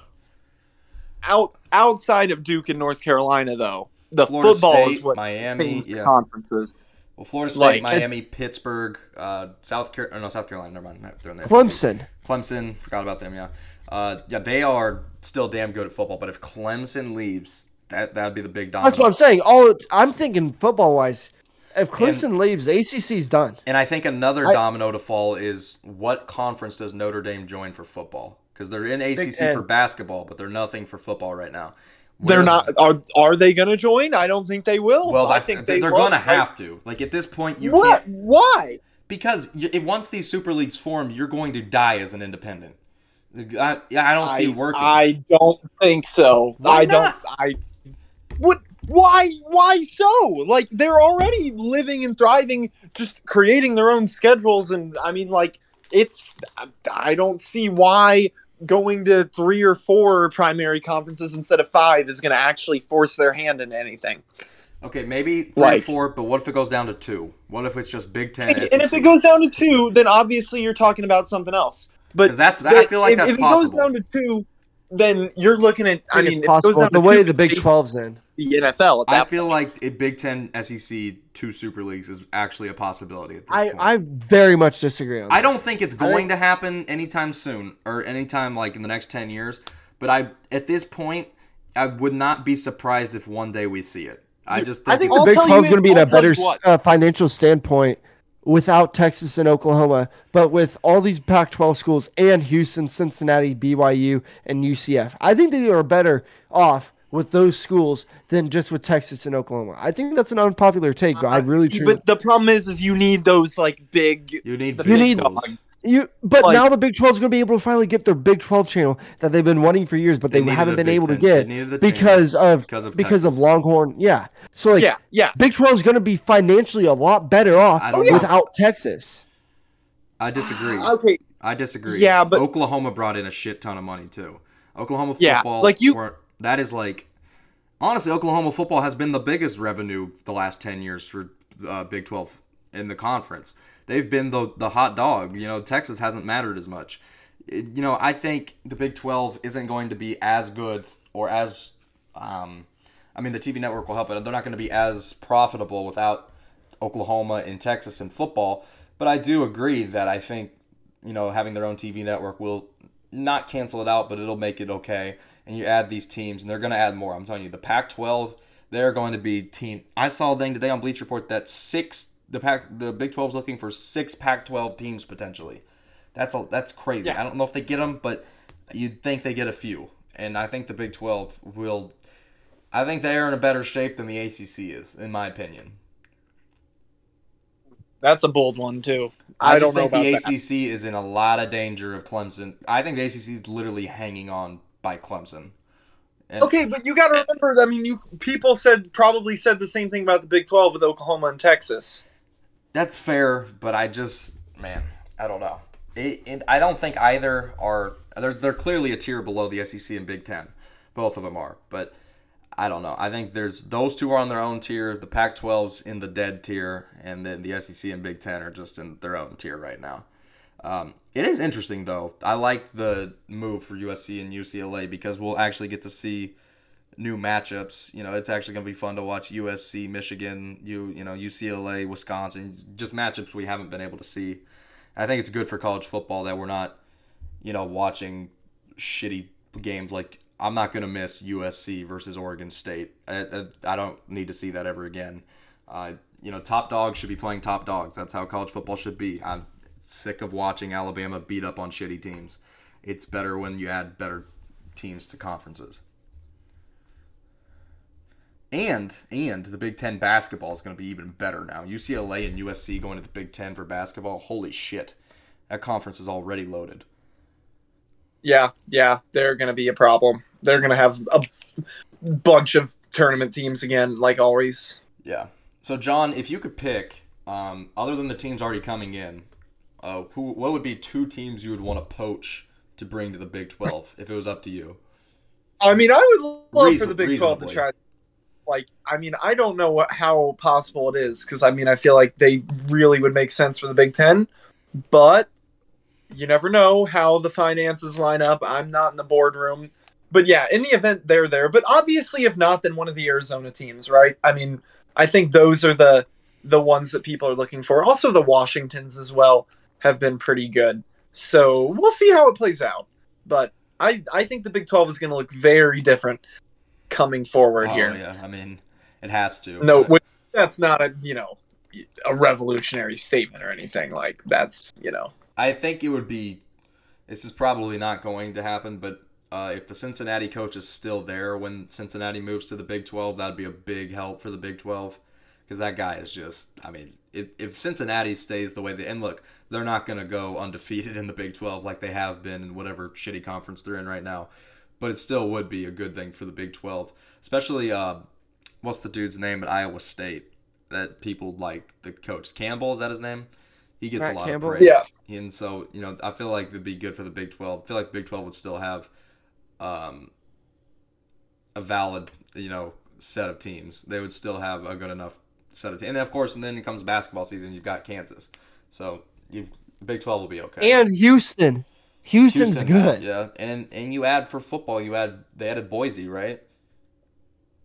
Out outside of Duke and North Carolina, though, the Florida football State, is what Miami yeah. conferences. Well, Florida State, like, Miami, it, Pittsburgh, uh, South Carolina. No, South Carolina. Never mind. They're in the Clemson. Clemson. Forgot about them. Yeah, uh, yeah. They are still damn good at football. But if Clemson leaves, that that'd be the big domino. That's what I'm saying. All I'm thinking football wise. If Clemson and, leaves, the A C C's done. And I think another I, domino to fall is what conference does Notre Dame join for football? Because they're in A C C for basketball, but they're nothing for football right now. They're We're, not. Are are they going to join? I don't think they will. Well, I think they they're going to have to. Like at this point, you what? Can't. Why? Because once these super leagues form, you're going to die as an independent. I, I don't see I, working. I don't think so. Why I not? don't. I what? Why? Why so? Like they're already living and thriving, just creating their own schedules. And I mean, like it's. I, I don't see why. Going to three or four primary conferences instead of five is going to actually force their hand into anything. Okay, maybe three like, or four, but what if it goes down to two? What if it's just Big Ten? And if it goes down to two, then obviously you're talking about something else. But that's that, I feel like if, that's if possible. If it goes down to two, then you're looking at. I mean, if it goes down the to way two, the Big twelve's in the N F L. I feel point. like a Big Ten, S E C, two super leagues is actually a possibility at this I, point. I very much disagree on that. I don't think it's going think, to happen anytime soon or anytime like in the next ten years. But I, at this point, I would not be surprised if one day we see it. I just think, I think the Big twelve is going to be in a better uh, financial standpoint without Texas and Oklahoma, but with all these Pac twelve schools and Houston, Cincinnati, B Y U, and U C F. I think they are better off with those schools than just with Texas and Oklahoma. I think that's an unpopular take, but I really see, truly. But the problem is, is you need those like big. You need. The you need. You, but like, now the Big twelve is going to be able to finally get their Big twelve channel that they've been wanting for years, but they, they haven't been able ten. to get because of because of, because of Longhorn. Yeah, so like yeah, yeah. Big twelve is going to be financially a lot better off without yeah. Texas. I disagree. Okay, I disagree. Yeah, but Oklahoma brought in a shit ton of money too. Oklahoma football, yeah, like you, were, that is like honestly, Oklahoma football has been the biggest revenue the last ten years for uh, Big twelve in the conference. They've been the the hot dog. You know, Texas hasn't mattered as much. It, you know, I think the Big twelve isn't going to be as good or as, um, I mean, the T V network will help it. They're not going to be as profitable without Oklahoma and Texas in football. But I do agree that I think, you know, having their own T V network will not cancel it out, but it'll make it okay. And you add these teams, and they're going to add more. I'm telling you, the Pac twelve, they're going to be team. I saw a thing today on Bleacher Report that six The pack, the Big twelve is looking for six Pac twelve teams potentially. That's a, that's crazy. Yeah. I don't know if they get them, but you'd think they get a few. And I think the Big twelve will. I think they are in a better shape than the A C C is, in my opinion. That's a bold one too. I, I don't think know about the that. A C C is in a lot of danger of Clemson. I think the A C C is literally hanging on by Clemson. And, okay, but you got to remember. I mean, you people said probably said the same thing about the Big twelve with Oklahoma and Texas. That's fair, but I just, man, I don't know. It, it, I don't think either are, they're, they're clearly a tier below the S E C and Big Ten. Both of them are, but I don't know. I think there's those two are on their own tier. The Pac twelve's in the dead tier, and then the S E C and Big Ten are just in their own tier right now. Um, it is interesting, though. I like the move for U S C and U C L A because we'll actually get to see new matchups. You know, it's actually going to be fun to watch U S C, Michigan, you you know, U C L A, Wisconsin, just matchups we haven't been able to see. I think it's good for college football that we're not, you know, watching shitty games. Like, I'm not going to miss U S C versus Oregon State. I, I, I don't need to see that ever again. Uh, you know, top dogs should be playing top dogs. That's how college football should be. I'm sick of watching Alabama beat up on shitty teams. It's better when you add better teams to conferences. And and the Big Ten basketball is going to be even better now. U C L A and U S C going to the Big Ten for basketball. Holy shit. That conference is already loaded. Yeah, yeah. They're going to be a problem. They're going to have a bunch of tournament teams again, like always. Yeah. So, John, if you could pick, um, other than the teams already coming in, uh, who what would be two teams you would want to poach to bring to the Big twelve if it was up to you? I mean, I would love Reason- for the Big reasonably. twelve to try. Like, I mean, I don't know what, how possible it is because, I mean, I feel like they really would make sense for the Big Ten. But you never know how the finances line up. I'm not in the boardroom. But, yeah, in the event they're there. But obviously, if not, then one of the Arizona teams, right? I mean, I think those are the the ones that people are looking for. Also, the Washingtons as well have been pretty good. So we'll see how it plays out. But I, I think the Big twelve is going to look very different coming forward oh, here. Yeah, I mean, it has to. No, but that's not a, you know, a revolutionary statement or anything. Like, that's, you know. I think it would be, this is probably not going to happen, but uh, if the Cincinnati coach is still there when Cincinnati moves to the Big twelve, that would be a big help for the Big twelve. Because that guy is just, I mean, if, if Cincinnati stays the way they, and look, they're not going to go undefeated in the Big twelve like they have been in whatever shitty conference they're in right now. But it still would be a good thing for the Big twelve. Especially, uh, what's the dude's name at Iowa State that people like, the coach? Campbell, is that his name? He gets Matt a lot Campbell. of praise. Yeah. And so, you know, I feel like it would be good for the Big twelve. I feel like the Big twelve would still have um, a valid, you know, set of teams. They would still have a good enough set of teams. And then, of course, and then comes basketball season, you've got Kansas. So you've Big twelve will be okay. And Houston. Houston's Houston, good. Yeah. And and you add for football, you add they added Boise, right?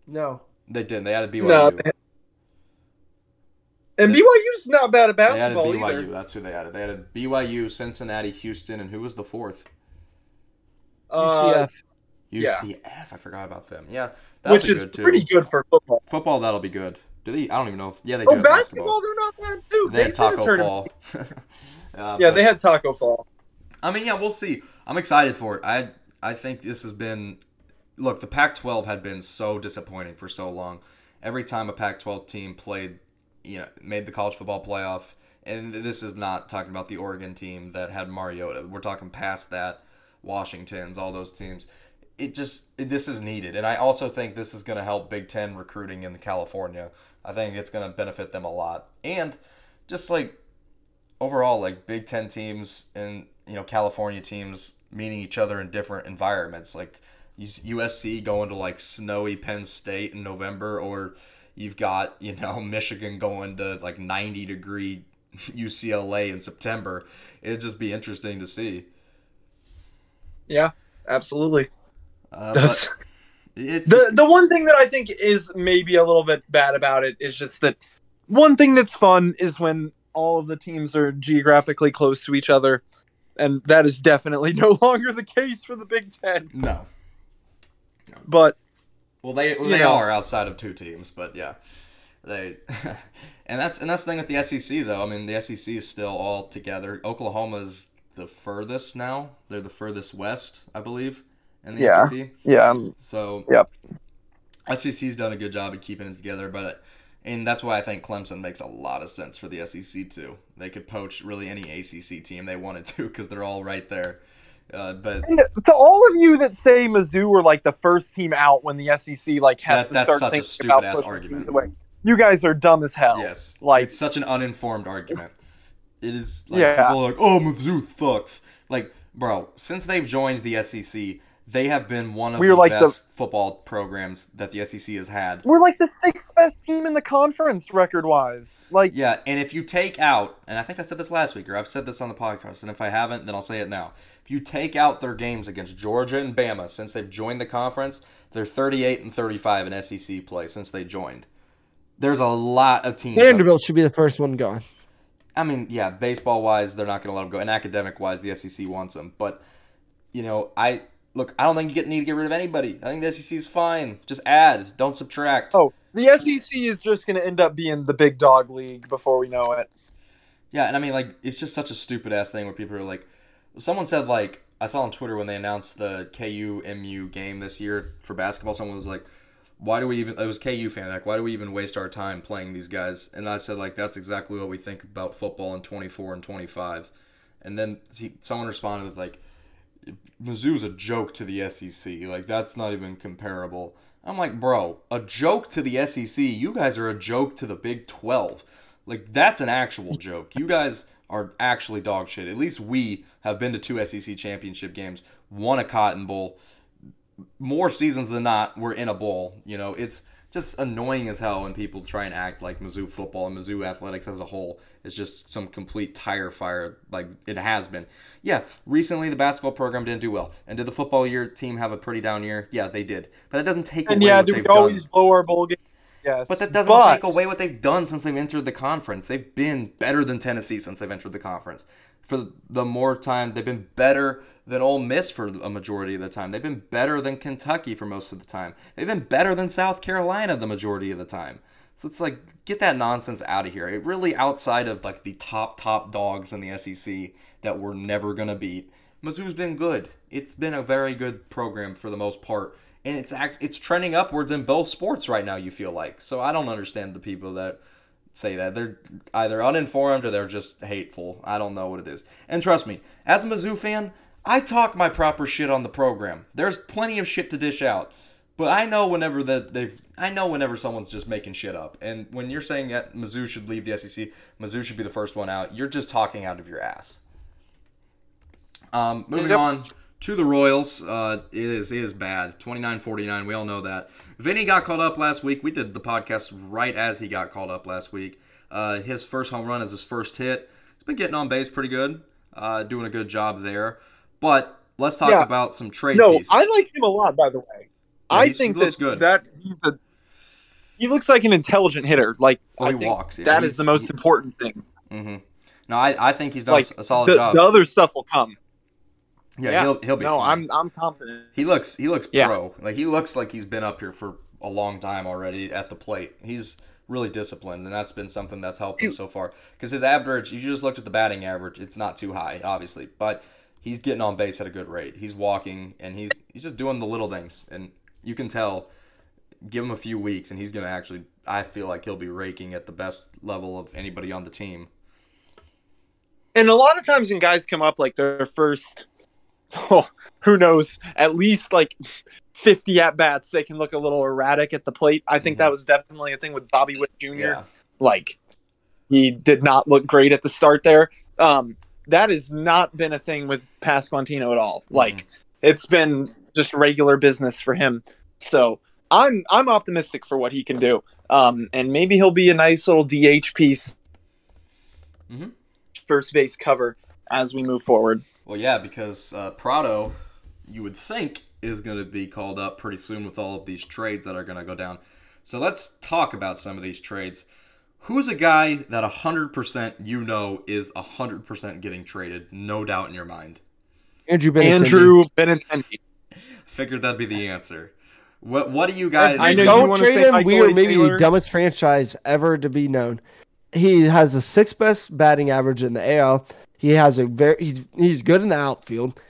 No. They didn't. They added B Y U. No, they, and B Y U's not bad at basketball. They added B Y U. Either. That's who they added. They added B Y U, Cincinnati, Houston, and who was the fourth? Uh, U C F. U C F. Yeah. I forgot about them. Yeah. Which is good pretty good for football. Football, that'll be good. Do they? I don't even know. If, yeah, they do. Oh, basketball, basketball, they're not bad too. They, they had Taco Fall. uh, yeah, but, they had Taco Fall. I mean, yeah, we'll see. I'm excited for it. I I think this has been. Look, the Pac twelve had been so disappointing for so long. Every time a Pac twelve team played, you know, made the college football playoff, and this is not talking about the Oregon team that had Mariota. We're talking past that, Washington's, all those teams. It just it, this is needed, and I also think this is going to help Big Ten recruiting in California. I think it's going to benefit them a lot, and just like overall, like Big Ten teams and you know California teams meeting each other in different environments, like. U S C going to like snowy Penn State in November, or you've got, you know, Michigan going to like ninety degree U C L A in September. It'd just be interesting to see. Yeah, absolutely. Uh, That's, it's, the the one thing that I think is maybe a little bit bad about it is just that one thing that's fun is when all of the teams are geographically close to each other, and that is definitely no longer the case for the Big Ten. No. But well, they well, they know. are outside of two teams, but yeah, they and that's and that's the thing with the S E C though. I mean, the S E C is still all together. Oklahoma's the furthest now; they're the furthest west, I believe, in the yeah. S E C. Yeah. So yep. S E C's done a good job of keeping it together, but and that's why I think Clemson makes a lot of sense for the S E C too. They could poach really any A C C team they wanted to because they're all right there. Uh, but and to all of you that say Mizzou were like the first team out when the S E C like has that, to start thinking about pushing argument. Away, you guys are dumb as hell. Yes, like it's such an uninformed argument. It is. Like, yeah. People are like, oh, Mizzou sucks. Like, bro, since they've joined the S E C, they have been one of we're the like best the, football programs that the S E C has had. We're like the sixth best team in the conference record-wise. Like, yeah, and if you take out, and I think I said this last week, or I've said this on the podcast, and if I haven't, then I'll say it now. If you take out their games against Georgia and Bama since they've joined the conference, they're thirty-eight and thirty-five in S E C play since they joined. There's a lot of teams. Vanderbilt should be the first one gone. I mean, yeah, baseball-wise, they're not going to let them go, and academic-wise, the S E C wants them. But, you know, I... Look, I don't think you get, need to get rid of anybody. I think the S E C is fine. Just add. Don't subtract. Oh, the S E C is just going to end up being the big dog league before we know it. Yeah, and I mean, like, it's just such a stupid-ass thing where people are like... Someone said, like, I saw on Twitter when they announced the K U M U game this year for basketball, someone was like, why do we even... It was K U fan. Like, why do we even waste our time playing these guys? And I said, like, that's exactly what we think about football in twenty-four and twenty-five. And then he, someone responded with, like... Mizzou's a joke to the S E C. Like, that's not even comparable. I'm like, bro, a joke to the S E C? You guys are a joke to the Big twelve. Like, that's an actual joke. You guys are actually dog shit. At least we have been to two S E C championship games, won a Cotton Bowl. More seasons than not, we're in a bowl. You know, it's just annoying as hell when people try and act like Mizzou football and Mizzou athletics as a whole is just some complete tire fire like it has been. Yeah, recently the basketball program didn't do well. And did the football year team have a pretty down year? Yeah, they did. But that doesn't take and away yeah, what they've done. And yeah, do we always blow our bowl game? Yes. But that doesn't but... take away what they've done since they've entered the conference. They've been better than Tennessee since they've entered the conference. For the more time, they've been better than Ole Miss for a majority of the time. They've been better than Kentucky for most of the time. They've been better than South Carolina the majority of the time. So it's like, get that nonsense out of here. It really, outside of like the top, top dogs in the S E C that we're never going to beat, Mizzou's been good. It's been a very good program for the most part. And it's act, it's trending upwards in both sports right now, you feel like. So I don't understand the people that say that. They're either uninformed or they're just hateful. I don't know what it is. And trust me, as a Mizzou fan, I talk my proper shit on the program. There's plenty of shit to dish out. But I know whenever that they've, I know whenever someone's just making shit up. And when you're saying that Mizzou should leave the S E C, Mizzou should be the first one out, you're just talking out of your ass. Um, moving yep. on to the Royals, uh, it is it is bad. twenty-nine forty-nine, we all know that. Vinny got called up last week. We did the podcast right as he got called up last week. Uh, his first home run is his first hit. He's been getting on base pretty good, uh, doing a good job there. But let's talk yeah. about some trade no, pieces. I like him a lot, by the way. Yeah, I think he looks that, good. that he's a, he looks like an intelligent hitter. Like well, I he think walks. Yeah. That he's, is the most he, important thing. Mm-hmm. No, I, I think he's done like, a solid the, job. The other stuff will come. Yeah, yeah. he'll he'll be. No, fine. I'm I'm confident. He looks he looks yeah. pro. Like he looks like he's been up here for a long time already at the plate. He's really disciplined, and that's been something that's helped him so far. Because his average, you just looked at the batting average, it's not too high, obviously, but he's getting on base at a good rate. He's walking, and he's he's just doing the little things. And you can tell, give him a few weeks, and he's going to actually, I feel like he'll be raking at the best level of anybody on the team. And a lot of times when guys come up, like their first, oh, who knows, at least like fifty at-bats, they can look a little erratic at the plate. I think mm-hmm. that was definitely a thing with Bobby Witt Junior Yeah. Like, he did not look great at the start there. Um, that has not been a thing with Pasquantino at all. Mm-hmm. Like, it's been just regular business for him. So I'm I'm optimistic for what he can do. Um, and maybe he'll be a nice little D H piece, mm-hmm. first base cover as we move forward. Well, yeah, because uh, Prado, you would think, is going to be called up pretty soon with all of these trades that are going to go down. So let's talk about some of these trades. Who's a guy that one hundred percent you know is one hundred percent getting traded, no doubt in your mind? Andrew Benintendi. Andrew Benintendi. Figured that'd be the answer. What What do you guys? I know don't you want trade to say him. Michael we are maybe Taylor. the dumbest franchise ever to be known. He has the sixth best batting average in the A L. He has a very he's he's good in the outfield.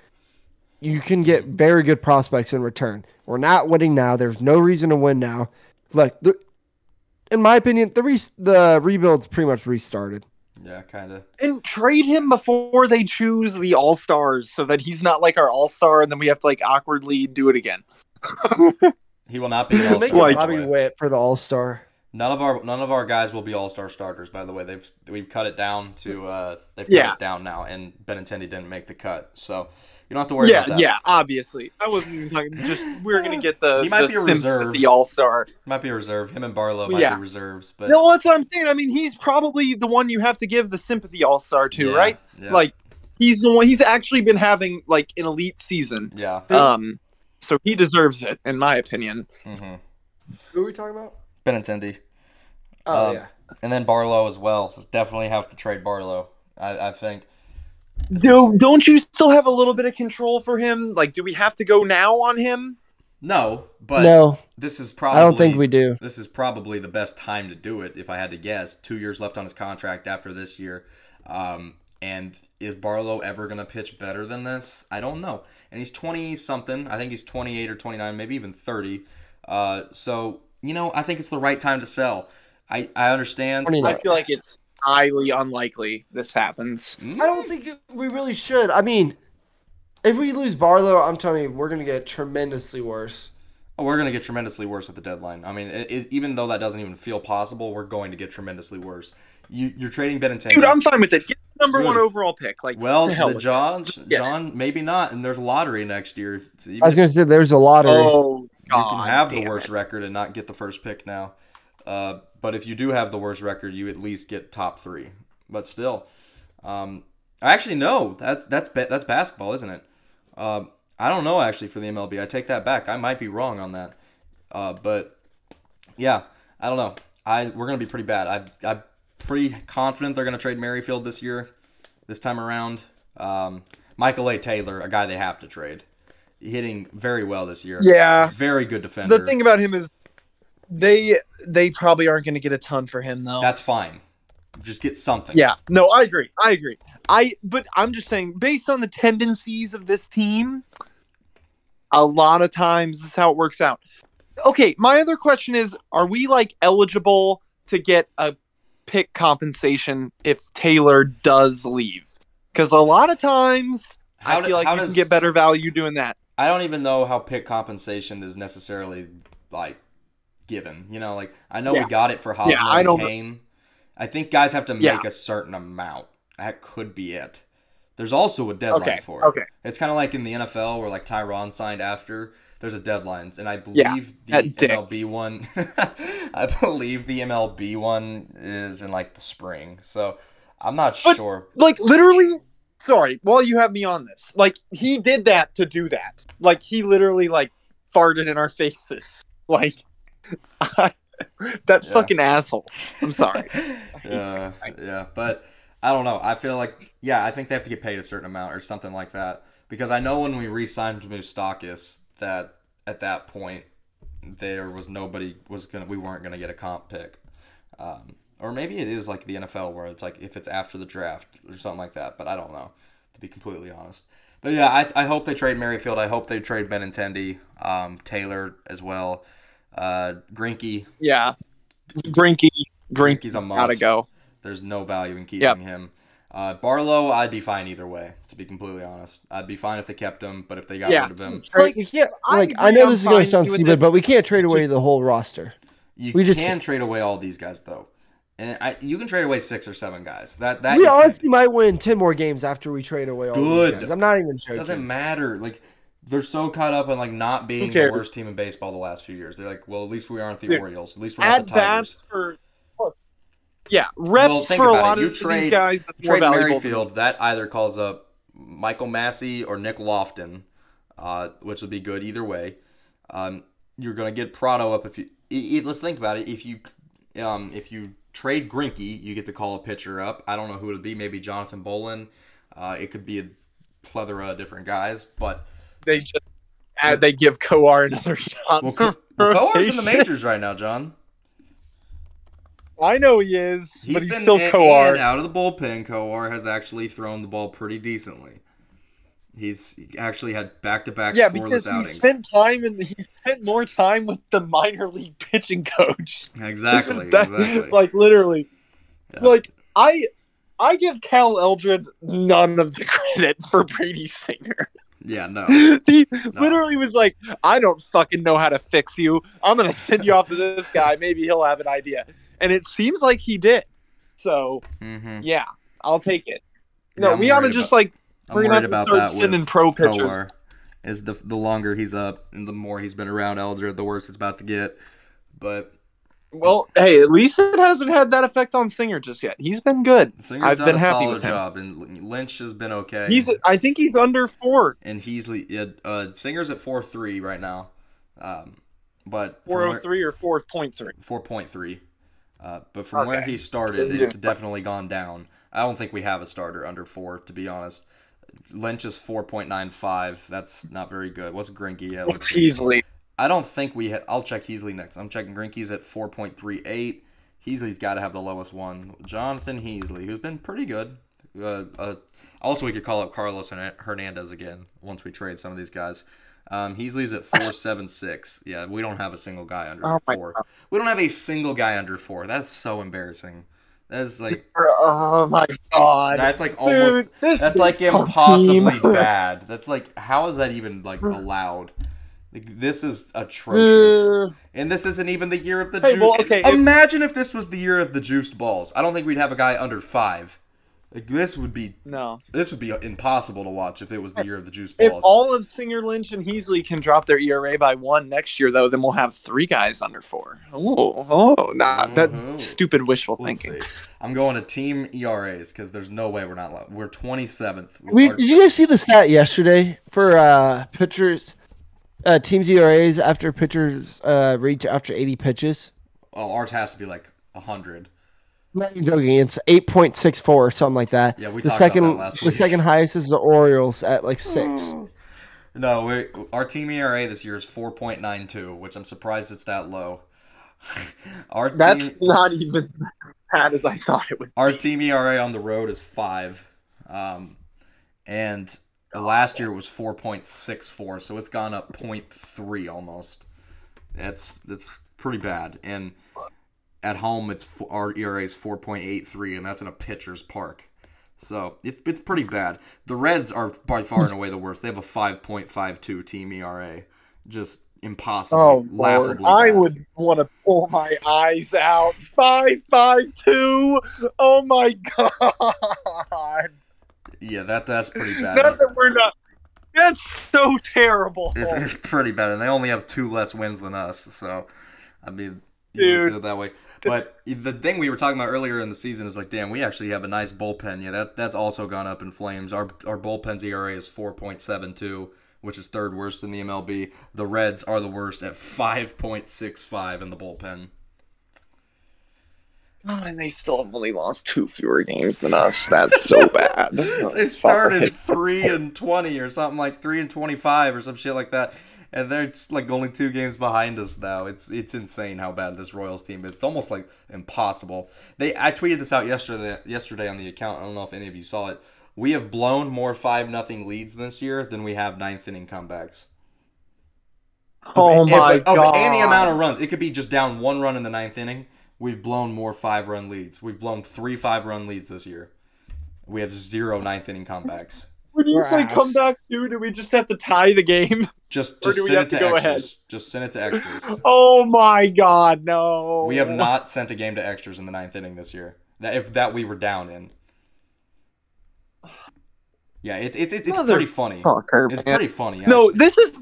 You can get very good prospects in return. We're not winning now. There's no reason to win now. Look, the, in my opinion, the re, the rebuild's pretty much restarted. Yeah, kind of. And trade him before they choose the all-stars so that he's not like our all-star and then we have to like awkwardly do it again. He will not be an all-star. Like, Bobby Witt for the all-star. None of our none of our guys will be all-star starters, by the way. They've we've cut it down to uh they've yeah. cut it down now, and Benintendi didn't make the cut. So you don't have to worry yeah, about that. Yeah, obviously. I wasn't even talking just we were gonna get the, he might the be a reserve. The all-star. He might be a reserve. Him and Barlow might yeah. be reserves. But no, that's what I'm saying. I mean, he's probably the one you have to give the sympathy all-star to, yeah, right? Yeah. Like he's the one he's actually been having like an elite season. Yeah. Um so he deserves it, in my opinion. Mm-hmm. Who are we talking about? Benintendi. Oh um, yeah. And then Barlow as well. So definitely have to trade Barlow, I, I think. Do don't you still have a little bit of control for him? Like, do we have to go now on him? No, but no. This is probably I don't think we do. This is probably the best time to do it, if I had to guess. Two years left on his contract after this year. Um, and is Barlow ever going to pitch better than this? I don't know. And he's twenty-something. I think he's twenty-eight or twenty-nine, maybe even thirty. Uh, so, you know, I think it's the right time to sell. I, I understand. I feel like it's highly unlikely this happens. I don't think we really should. I mean, if we lose Barlow, I'm telling you, we're going to get tremendously worse. Oh, we're going to get tremendously worse at the deadline. I mean, it, it, even though that doesn't even feel possible, we're going to get tremendously worse. You, you're trading Benintendi. Dude, I'm fine with it. Get the number Dude. one overall pick. Like, well, the the John, yeah. John, maybe not, and there's a lottery next year. So I was going to say there's a lottery. Oh, God, you can have the worst it. record and not get the first pick now. Uh, but if you do have the worst record, you at least get top three. But still, um, actually, no, that's that's that's basketball, isn't it? Uh, I don't know, actually, for the M L B. I take that back. I might be wrong on that. Uh, but, yeah, I don't know. I We're going to be pretty bad. I, I'm pretty confident they're going to trade Merrifield this year, this time around. Um, Michael A. Taylor, a guy they have to trade. Hitting very well this year. Yeah. Very good defender. The thing about him is They they probably aren't going to get a ton for him though. That's fine. Just get something. Yeah. No, I agree. I agree. I but I'm just saying, based on the tendencies of this team, a lot of times this is how it works out. Okay, my other question is, are we like eligible to get a pick compensation if Taylor does leave? Because a lot of times how I feel do, like you does, can get better value doing that. I don't even know how pick compensation is necessarily like given. You know, like I know yeah. we got it for Hosmer yeah, I and don't, Kane. I think guys have to make yeah. a certain amount. That could be it. There's also a deadline okay, for it. Okay. It's kind of like in the N F L where like Tyron signed after. There's a deadline, and I believe yeah, the M L B one. I believe the M L B one is in like the spring, so I'm not but, sure. Like literally, sorry. While you have me on this, like he did that to do that. Like he literally like farted in our faces. Like I, that yeah. fucking asshole. I'm sorry. yeah, I, yeah, but I don't know. I feel like yeah, I think they have to get paid a certain amount or something like that because I know when we re-signed Moustakis, that at that point there was nobody was gonna we weren't gonna get a comp pick, um, or maybe it is like the N F L where it's like if it's after the draft or something like that. But I don't know, to be completely honest. But yeah, I I hope they trade Merrifield. I hope they trade Benintendi, um, Taylor as well, uh, Greinke. Yeah, Greinke. Greinke's a must. Gotta go. There's no value in keeping yep. him. Uh, Barlow, I'd be fine either way, to be completely honest. I'd be fine if they kept him, but if they got yeah. rid of him. Like, yeah, like I know this is going to sound stupid, the... but we can't trade away the whole roster. You we can just can't. trade away all these guys, though. And I, you can trade away six or seven guys. That that We honestly might win ten more games after we trade away all Good. these guys. I'm not even joking. It doesn't matter. Like, they're so caught up in like not being the worst team in baseball the last few years. They're like, well, at least we aren't the Dude, Orioles. At least we're not the Tigers. For... Yeah, reps well, for a lot of trade, these guys. You trade Merrifield, that either calls up Michael Massey or Nick Lofton, uh, which would be good either way. Um, you're going to get Prado up if you. It, it, let's think about it. If you, um, if you trade Greinke, you get to call a pitcher up. I don't know who it would be. Maybe Jonathan Bolin. Uh, it could be a plethora of different guys, but they just uh, they give Kowar another shot. Well, Kowar's well, in the majors right now, John. I know he is, he's but he's been still in, Kowar. Out of the bullpen, Kowar has actually thrown the ball pretty decently. He's actually had back-to-back yeah, scoreless outings. Yeah, because he spent time and he spent more time with the minor league pitching coach. Exactly, that, exactly. Like literally, yeah. like I, I give Cal Eldred none of the credit for Brady Singer. Yeah, no. He no. literally was like, I don't fucking know how to fix you. I'm gonna send you off to this guy. Maybe he'll have an idea. And it seems like he did. So, mm-hmm. yeah, I'll take it. No, yeah, we ought to just, about, like, we're going to start sending pro pitchers. Is the, the longer he's up and the more he's been around Eldred, the worse it's about to get. But Well, hey, at least it hasn't had that effect on Singer just yet. He's been good. Singer's I've done been a happy solid with him. Job, and Lynch has been okay. He's, I think he's under four. And Heasley, uh, Singer's at four three right now. Um, but four oh three or four point three? four point three. Uh, but from okay. where he started, it's definitely gone down. I don't think we have a starter under four, to be honest. Lynch is four point nine five. That's not very good. What's Greinke at? What's Heasley? I don't think we ha- – I'll check Heasley next. I'm checking Greinke's at four point three eight. Heasley's got to have the lowest one. Jonathan Heasley, who's been pretty good. Uh, uh, also, we could call up Carlos Hernandez again once we trade some of these guys. Um, Heasley's at four seven six. Yeah, we don't have a single guy under oh four. God. We don't have a single guy under four. That's so embarrassing. That's like, oh my god. That's like almost. Dude, that's like impossibly team. bad. That's like, how is that even like allowed? Like, this is atrocious, uh, and this isn't even the year of the. Hey, ju- well, okay, imagine if, if this was the year of the juiced balls. I don't think we'd have a guy under five. Like, this would be no. This would be impossible to watch if it was the year of the juice balls. If all of Singer, Lynch, and Heasley can drop their E R A by one next year, though, then we'll have three guys under four. Oh, oh, nah, oh, that's oh. stupid wishful we'll thinking. See. I'm going to team E R As because there's no way we're not. Low. We're twenty-seventh. We, Our, did you guys see the stat yesterday for uh, pitchers, uh, teams E R As after pitchers uh, reach after eighty pitches? Oh, ours has to be like one hundred. I'm not even joking. It's eight point six four or something like that. Yeah, we the talked second, about that last week. The second highest is the Orioles at like six. No, we, our team E R A this year is four point nine two, which I'm surprised it's that low. Our that's team, not even as bad as I thought it would be. Our team E R A on the road is five. Um, and last year it was four point six four, so it's gone up point three almost. That's that's pretty bad. And at home, it's our E R A is four point eight three, and that's in a pitcher's park. So it's it's pretty bad. The Reds are by far and away the worst. They have a five point five two team E R A. Just impossible. Oh, Lord. I bad. would want to pull my eyes out. five five two. Oh my God. Yeah, that that's pretty bad. Not that we're not. That's so terrible. It's, it's pretty bad, and they only have two less wins than us. So, I mean, you look at it that way. But the thing we were talking about earlier in the season is like, damn, we actually have a nice bullpen. Yeah, that that's also gone up in flames. Our our bullpen's E R A is four point seven two, which is third worst in the M L B. The Reds are the worst at five point six five in the bullpen. Oh, and they still have only lost two fewer games than us. That's so bad. They started three and twenty or something like three and twenty-five or some shit like that, and they're just like only two games behind us now. It's it's insane how bad this Royals team is. It's almost like impossible. They I tweeted this out yesterday yesterday on the account. I don't know if any of you saw it. We have blown more five nothing leads this year than we have ninth inning comebacks. Oh if, my if, God! Of any amount of runs, it could be just down one run in the ninth inning. We've blown more five-run leads. We've blown three five-run leads this year. We have zero ninth-inning comebacks. What do you say comeback to? Do we just have to tie the game? Just, just send it to, to extras. Just send it to extras. Oh, my God, no. We have not sent a game to extras in the ninth inning this year. That if that we were down in. Yeah, it's it's it's, it's pretty funny. Fucker, it's man. pretty funny. Actually. No, this is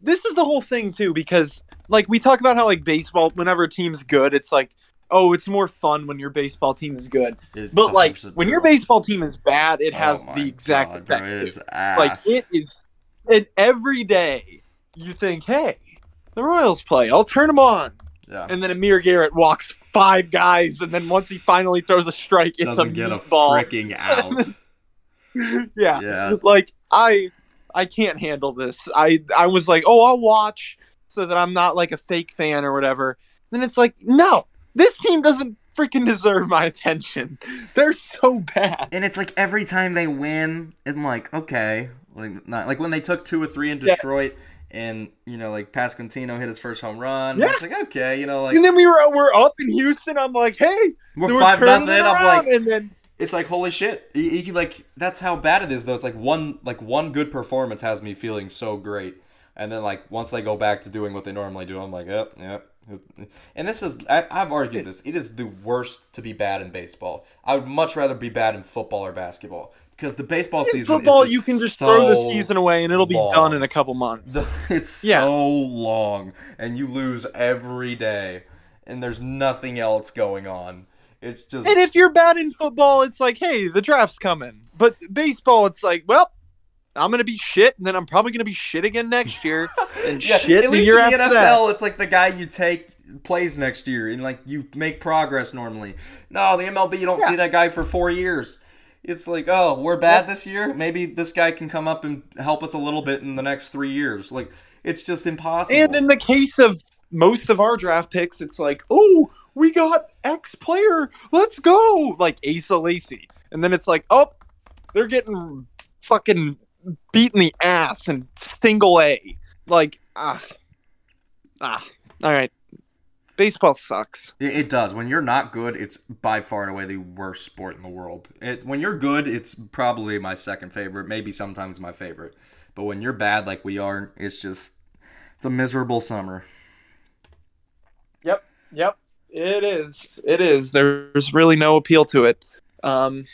this is the whole thing too, because. Like, we talk about how, like, baseball, whenever a team's good, it's like, oh, it's more fun when your baseball team is good. It's but, like, when your baseball team is bad, it has oh the exact God, effect. Bro, it is ass. Like, it is. And every day, you think, hey, the Royals play. I'll turn them on. Yeah. And then Amir Garrett walks five guys, and then once he finally throws a strike, it's Doesn't a get meatball. a freaking out. yeah. yeah. Like, I I can't handle this. I I was like, oh, I'll watch. So that I'm not like a fake fan or whatever. Then it's like, no, this team doesn't freaking deserve my attention. They're so bad. And it's like every time they win, I'm like, okay, like not like when they took two or three in Detroit, yeah. and you know, like Pasquantino hit his first home run. Yeah. It's like okay, you know, like. And then we were we're up in Houston. I'm like, hey, we're, we're five nothing. I'm like, and then. It's like holy shit. He, he, like that's how bad it is though. It's like one like one good performance has me feeling so great. And then, like, once they go back to doing what they normally do, I'm like, yep, yep. And this is, I, I've argued this. It is the worst to be bad in baseball. I would much rather be bad in football or basketball. Because the baseball in season football, is football, you can just so throw the season away and it'll long. be done in a couple months. It's yeah. so long. And you lose every day. And there's nothing else going on. It's just. And if you're bad in football, it's like, hey, the draft's coming. But baseball, it's like, well. I'm going to be shit, and then I'm probably going to be shit again next year. And yeah, shit at least the year in the after N F L, that. It's like the guy you take plays next year, and like you make progress normally. No, the M L B, you don't yeah. see that guy for four years. It's like, oh, we're bad yeah. this year? Maybe this guy can come up and help us a little bit in the next three years. Like, it's just impossible. And in the case of most of our draft picks, it's like, oh, we got X player. Let's go. Like, Asa Lacy. And then it's like, oh, they're getting fucking beating the ass and single A. Like, ah. Ah. All right. Baseball sucks. It does. When you're not good, it's by far and away the worst sport in the world. It, when you're good, it's probably my second favorite, maybe sometimes my favorite. But when you're bad like we are, it's just, it's a miserable summer. Yep. Yep. It is. It is. There's really no appeal to it. Um...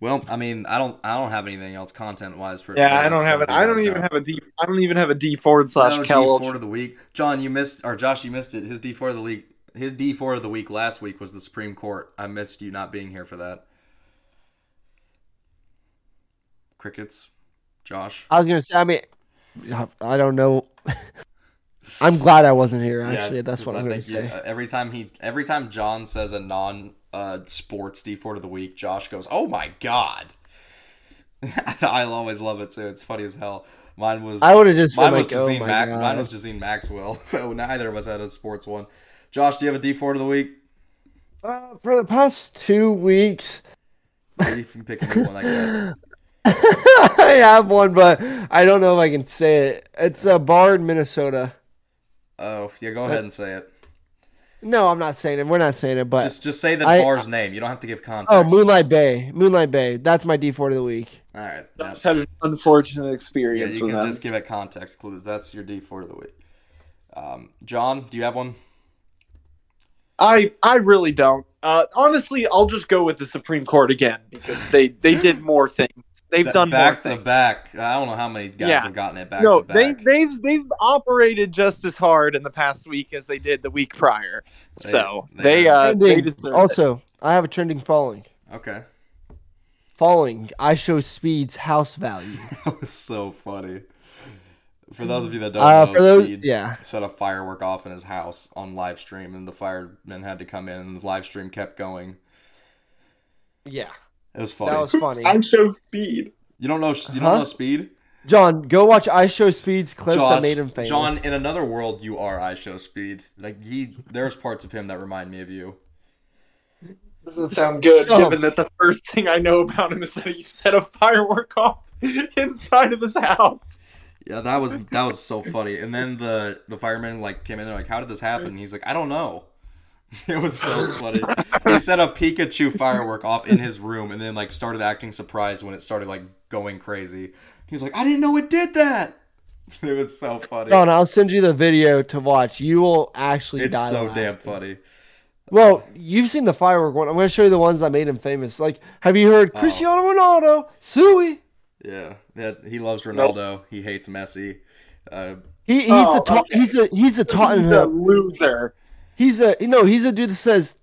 Well, I mean, I don't, I don't have anything else content-wise for. Yeah, I don't have it. I don't even done. have a D. I don't even have a D forward slash Cal. D four of the week, John. You missed, or Josh, you missed it. His D four of the week, his D four of the week last week was the Supreme Court. I missed you not being here for that. Crickets, Josh. I was gonna say. I mean, I don't know. I'm glad I wasn't here. Actually, yeah, that's what I'm I gonna say. Yeah, every time he, every time John says a non. Uh, sports D four of the week, Josh goes, oh my God. I always love it too. It's funny as hell. Mine was I would have just mine, been was like, Jazeen oh Mac- mine was Jazeen Maxwell. So neither of us had a sports one. Josh, do you have a D four of the week? Uh, for the past two weeks, you can pick a new one, I guess. I have one, but I don't know if I can say it. It's a bar in Minnesota. Oh, yeah, go ahead and say it. No, I'm not saying it. We're not saying it, but just just say the I, bar's I, name. You don't have to give context. Oh, Moonlight Bay. Moonlight Bay. That's my D four of the week. All right. That's had an unfortunate experience. Yeah, you with can that. Just give it context clues. That's your D four of the week. Um, John, do you have one? I I really don't. Uh, honestly, I'll just go with the Supreme Court again because they, they did more things. They've done back more to back. I don't know how many guys yeah. have gotten it back no, to back. No, they, they've they've operated just as hard in the past week as they did the week prior. They, so they they, uh, they deserve also, it. I have a trending falling. Okay. Falling. I show Speed's house value. That was so funny. For those of you that don't uh, know, those, Speed yeah. set a firework off in his house on live stream, and the firemen had to come in, and the live stream kept going. Yeah, it was funny. That was funny. I show Speed. You don't know? You don't huh? know Speed? John, go watch I Show Speed's clips Josh, that made him famous. John, in another world, you are I Show Speed. Like he, there's parts of him that remind me of you. Doesn't sound good, so, given that the first thing I know about him is that he set a firework off inside of his house. Yeah, that was that was so funny. And then the, the fireman like came in there like, how did this happen? And he's like, I don't know. It was so funny. He set a Pikachu firework off in his room and then like started acting surprised when it started like going crazy. He was like, I didn't know it did that. It was so funny. John, I'll send you the video to watch. You will actually it's die. It's so laughing. Damn funny. Well, you've seen the firework one. I'm going to show you the ones that made him famous. Like, have you heard oh. Cristiano Ronaldo, Sui? Yeah, yeah, he loves Ronaldo. Nope. He hates Messi. Uh, he he's oh, a ta- okay. he's a he's a Tottenham he's a loser. He's a you know he's a dude that says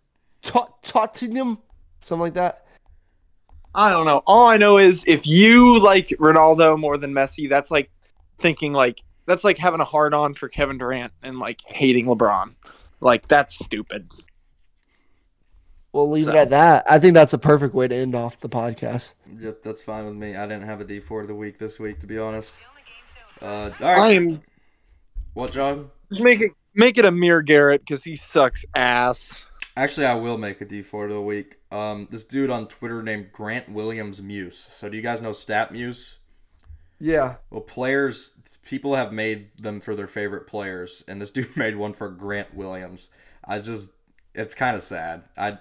tot Tottenham something like that. I don't know. All I know is if you like Ronaldo more than Messi, that's like thinking like that's like having a hard on for Kevin Durant and like hating LeBron. Like that's stupid. We'll leave so. it at that. I think that's a perfect way to end off the podcast. Yep, that's fine with me. I didn't have a D four of the week this week, to be honest. Uh, all right. I am. What, John? Just make it make it a mere Garrett because he sucks ass. Actually, I will make a D four of the week. Um, this dude on Twitter named Grant Williams Muse. So, do you guys know Stat Muse? Yeah. Well, players, people have made them for their favorite players, and this dude made one for Grant Williams. I just. It's kind of sad. I,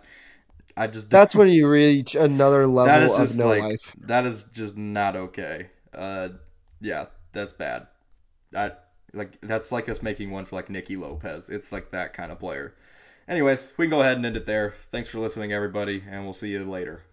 I just. That's when you reach another level of no like, life. That is just not okay. Uh, yeah, that's bad. I like that's like us making one for like Nicky Lopez. It's like that kind of player. Anyways, we can go ahead and end it there. Thanks for listening, everybody, and we'll see you later.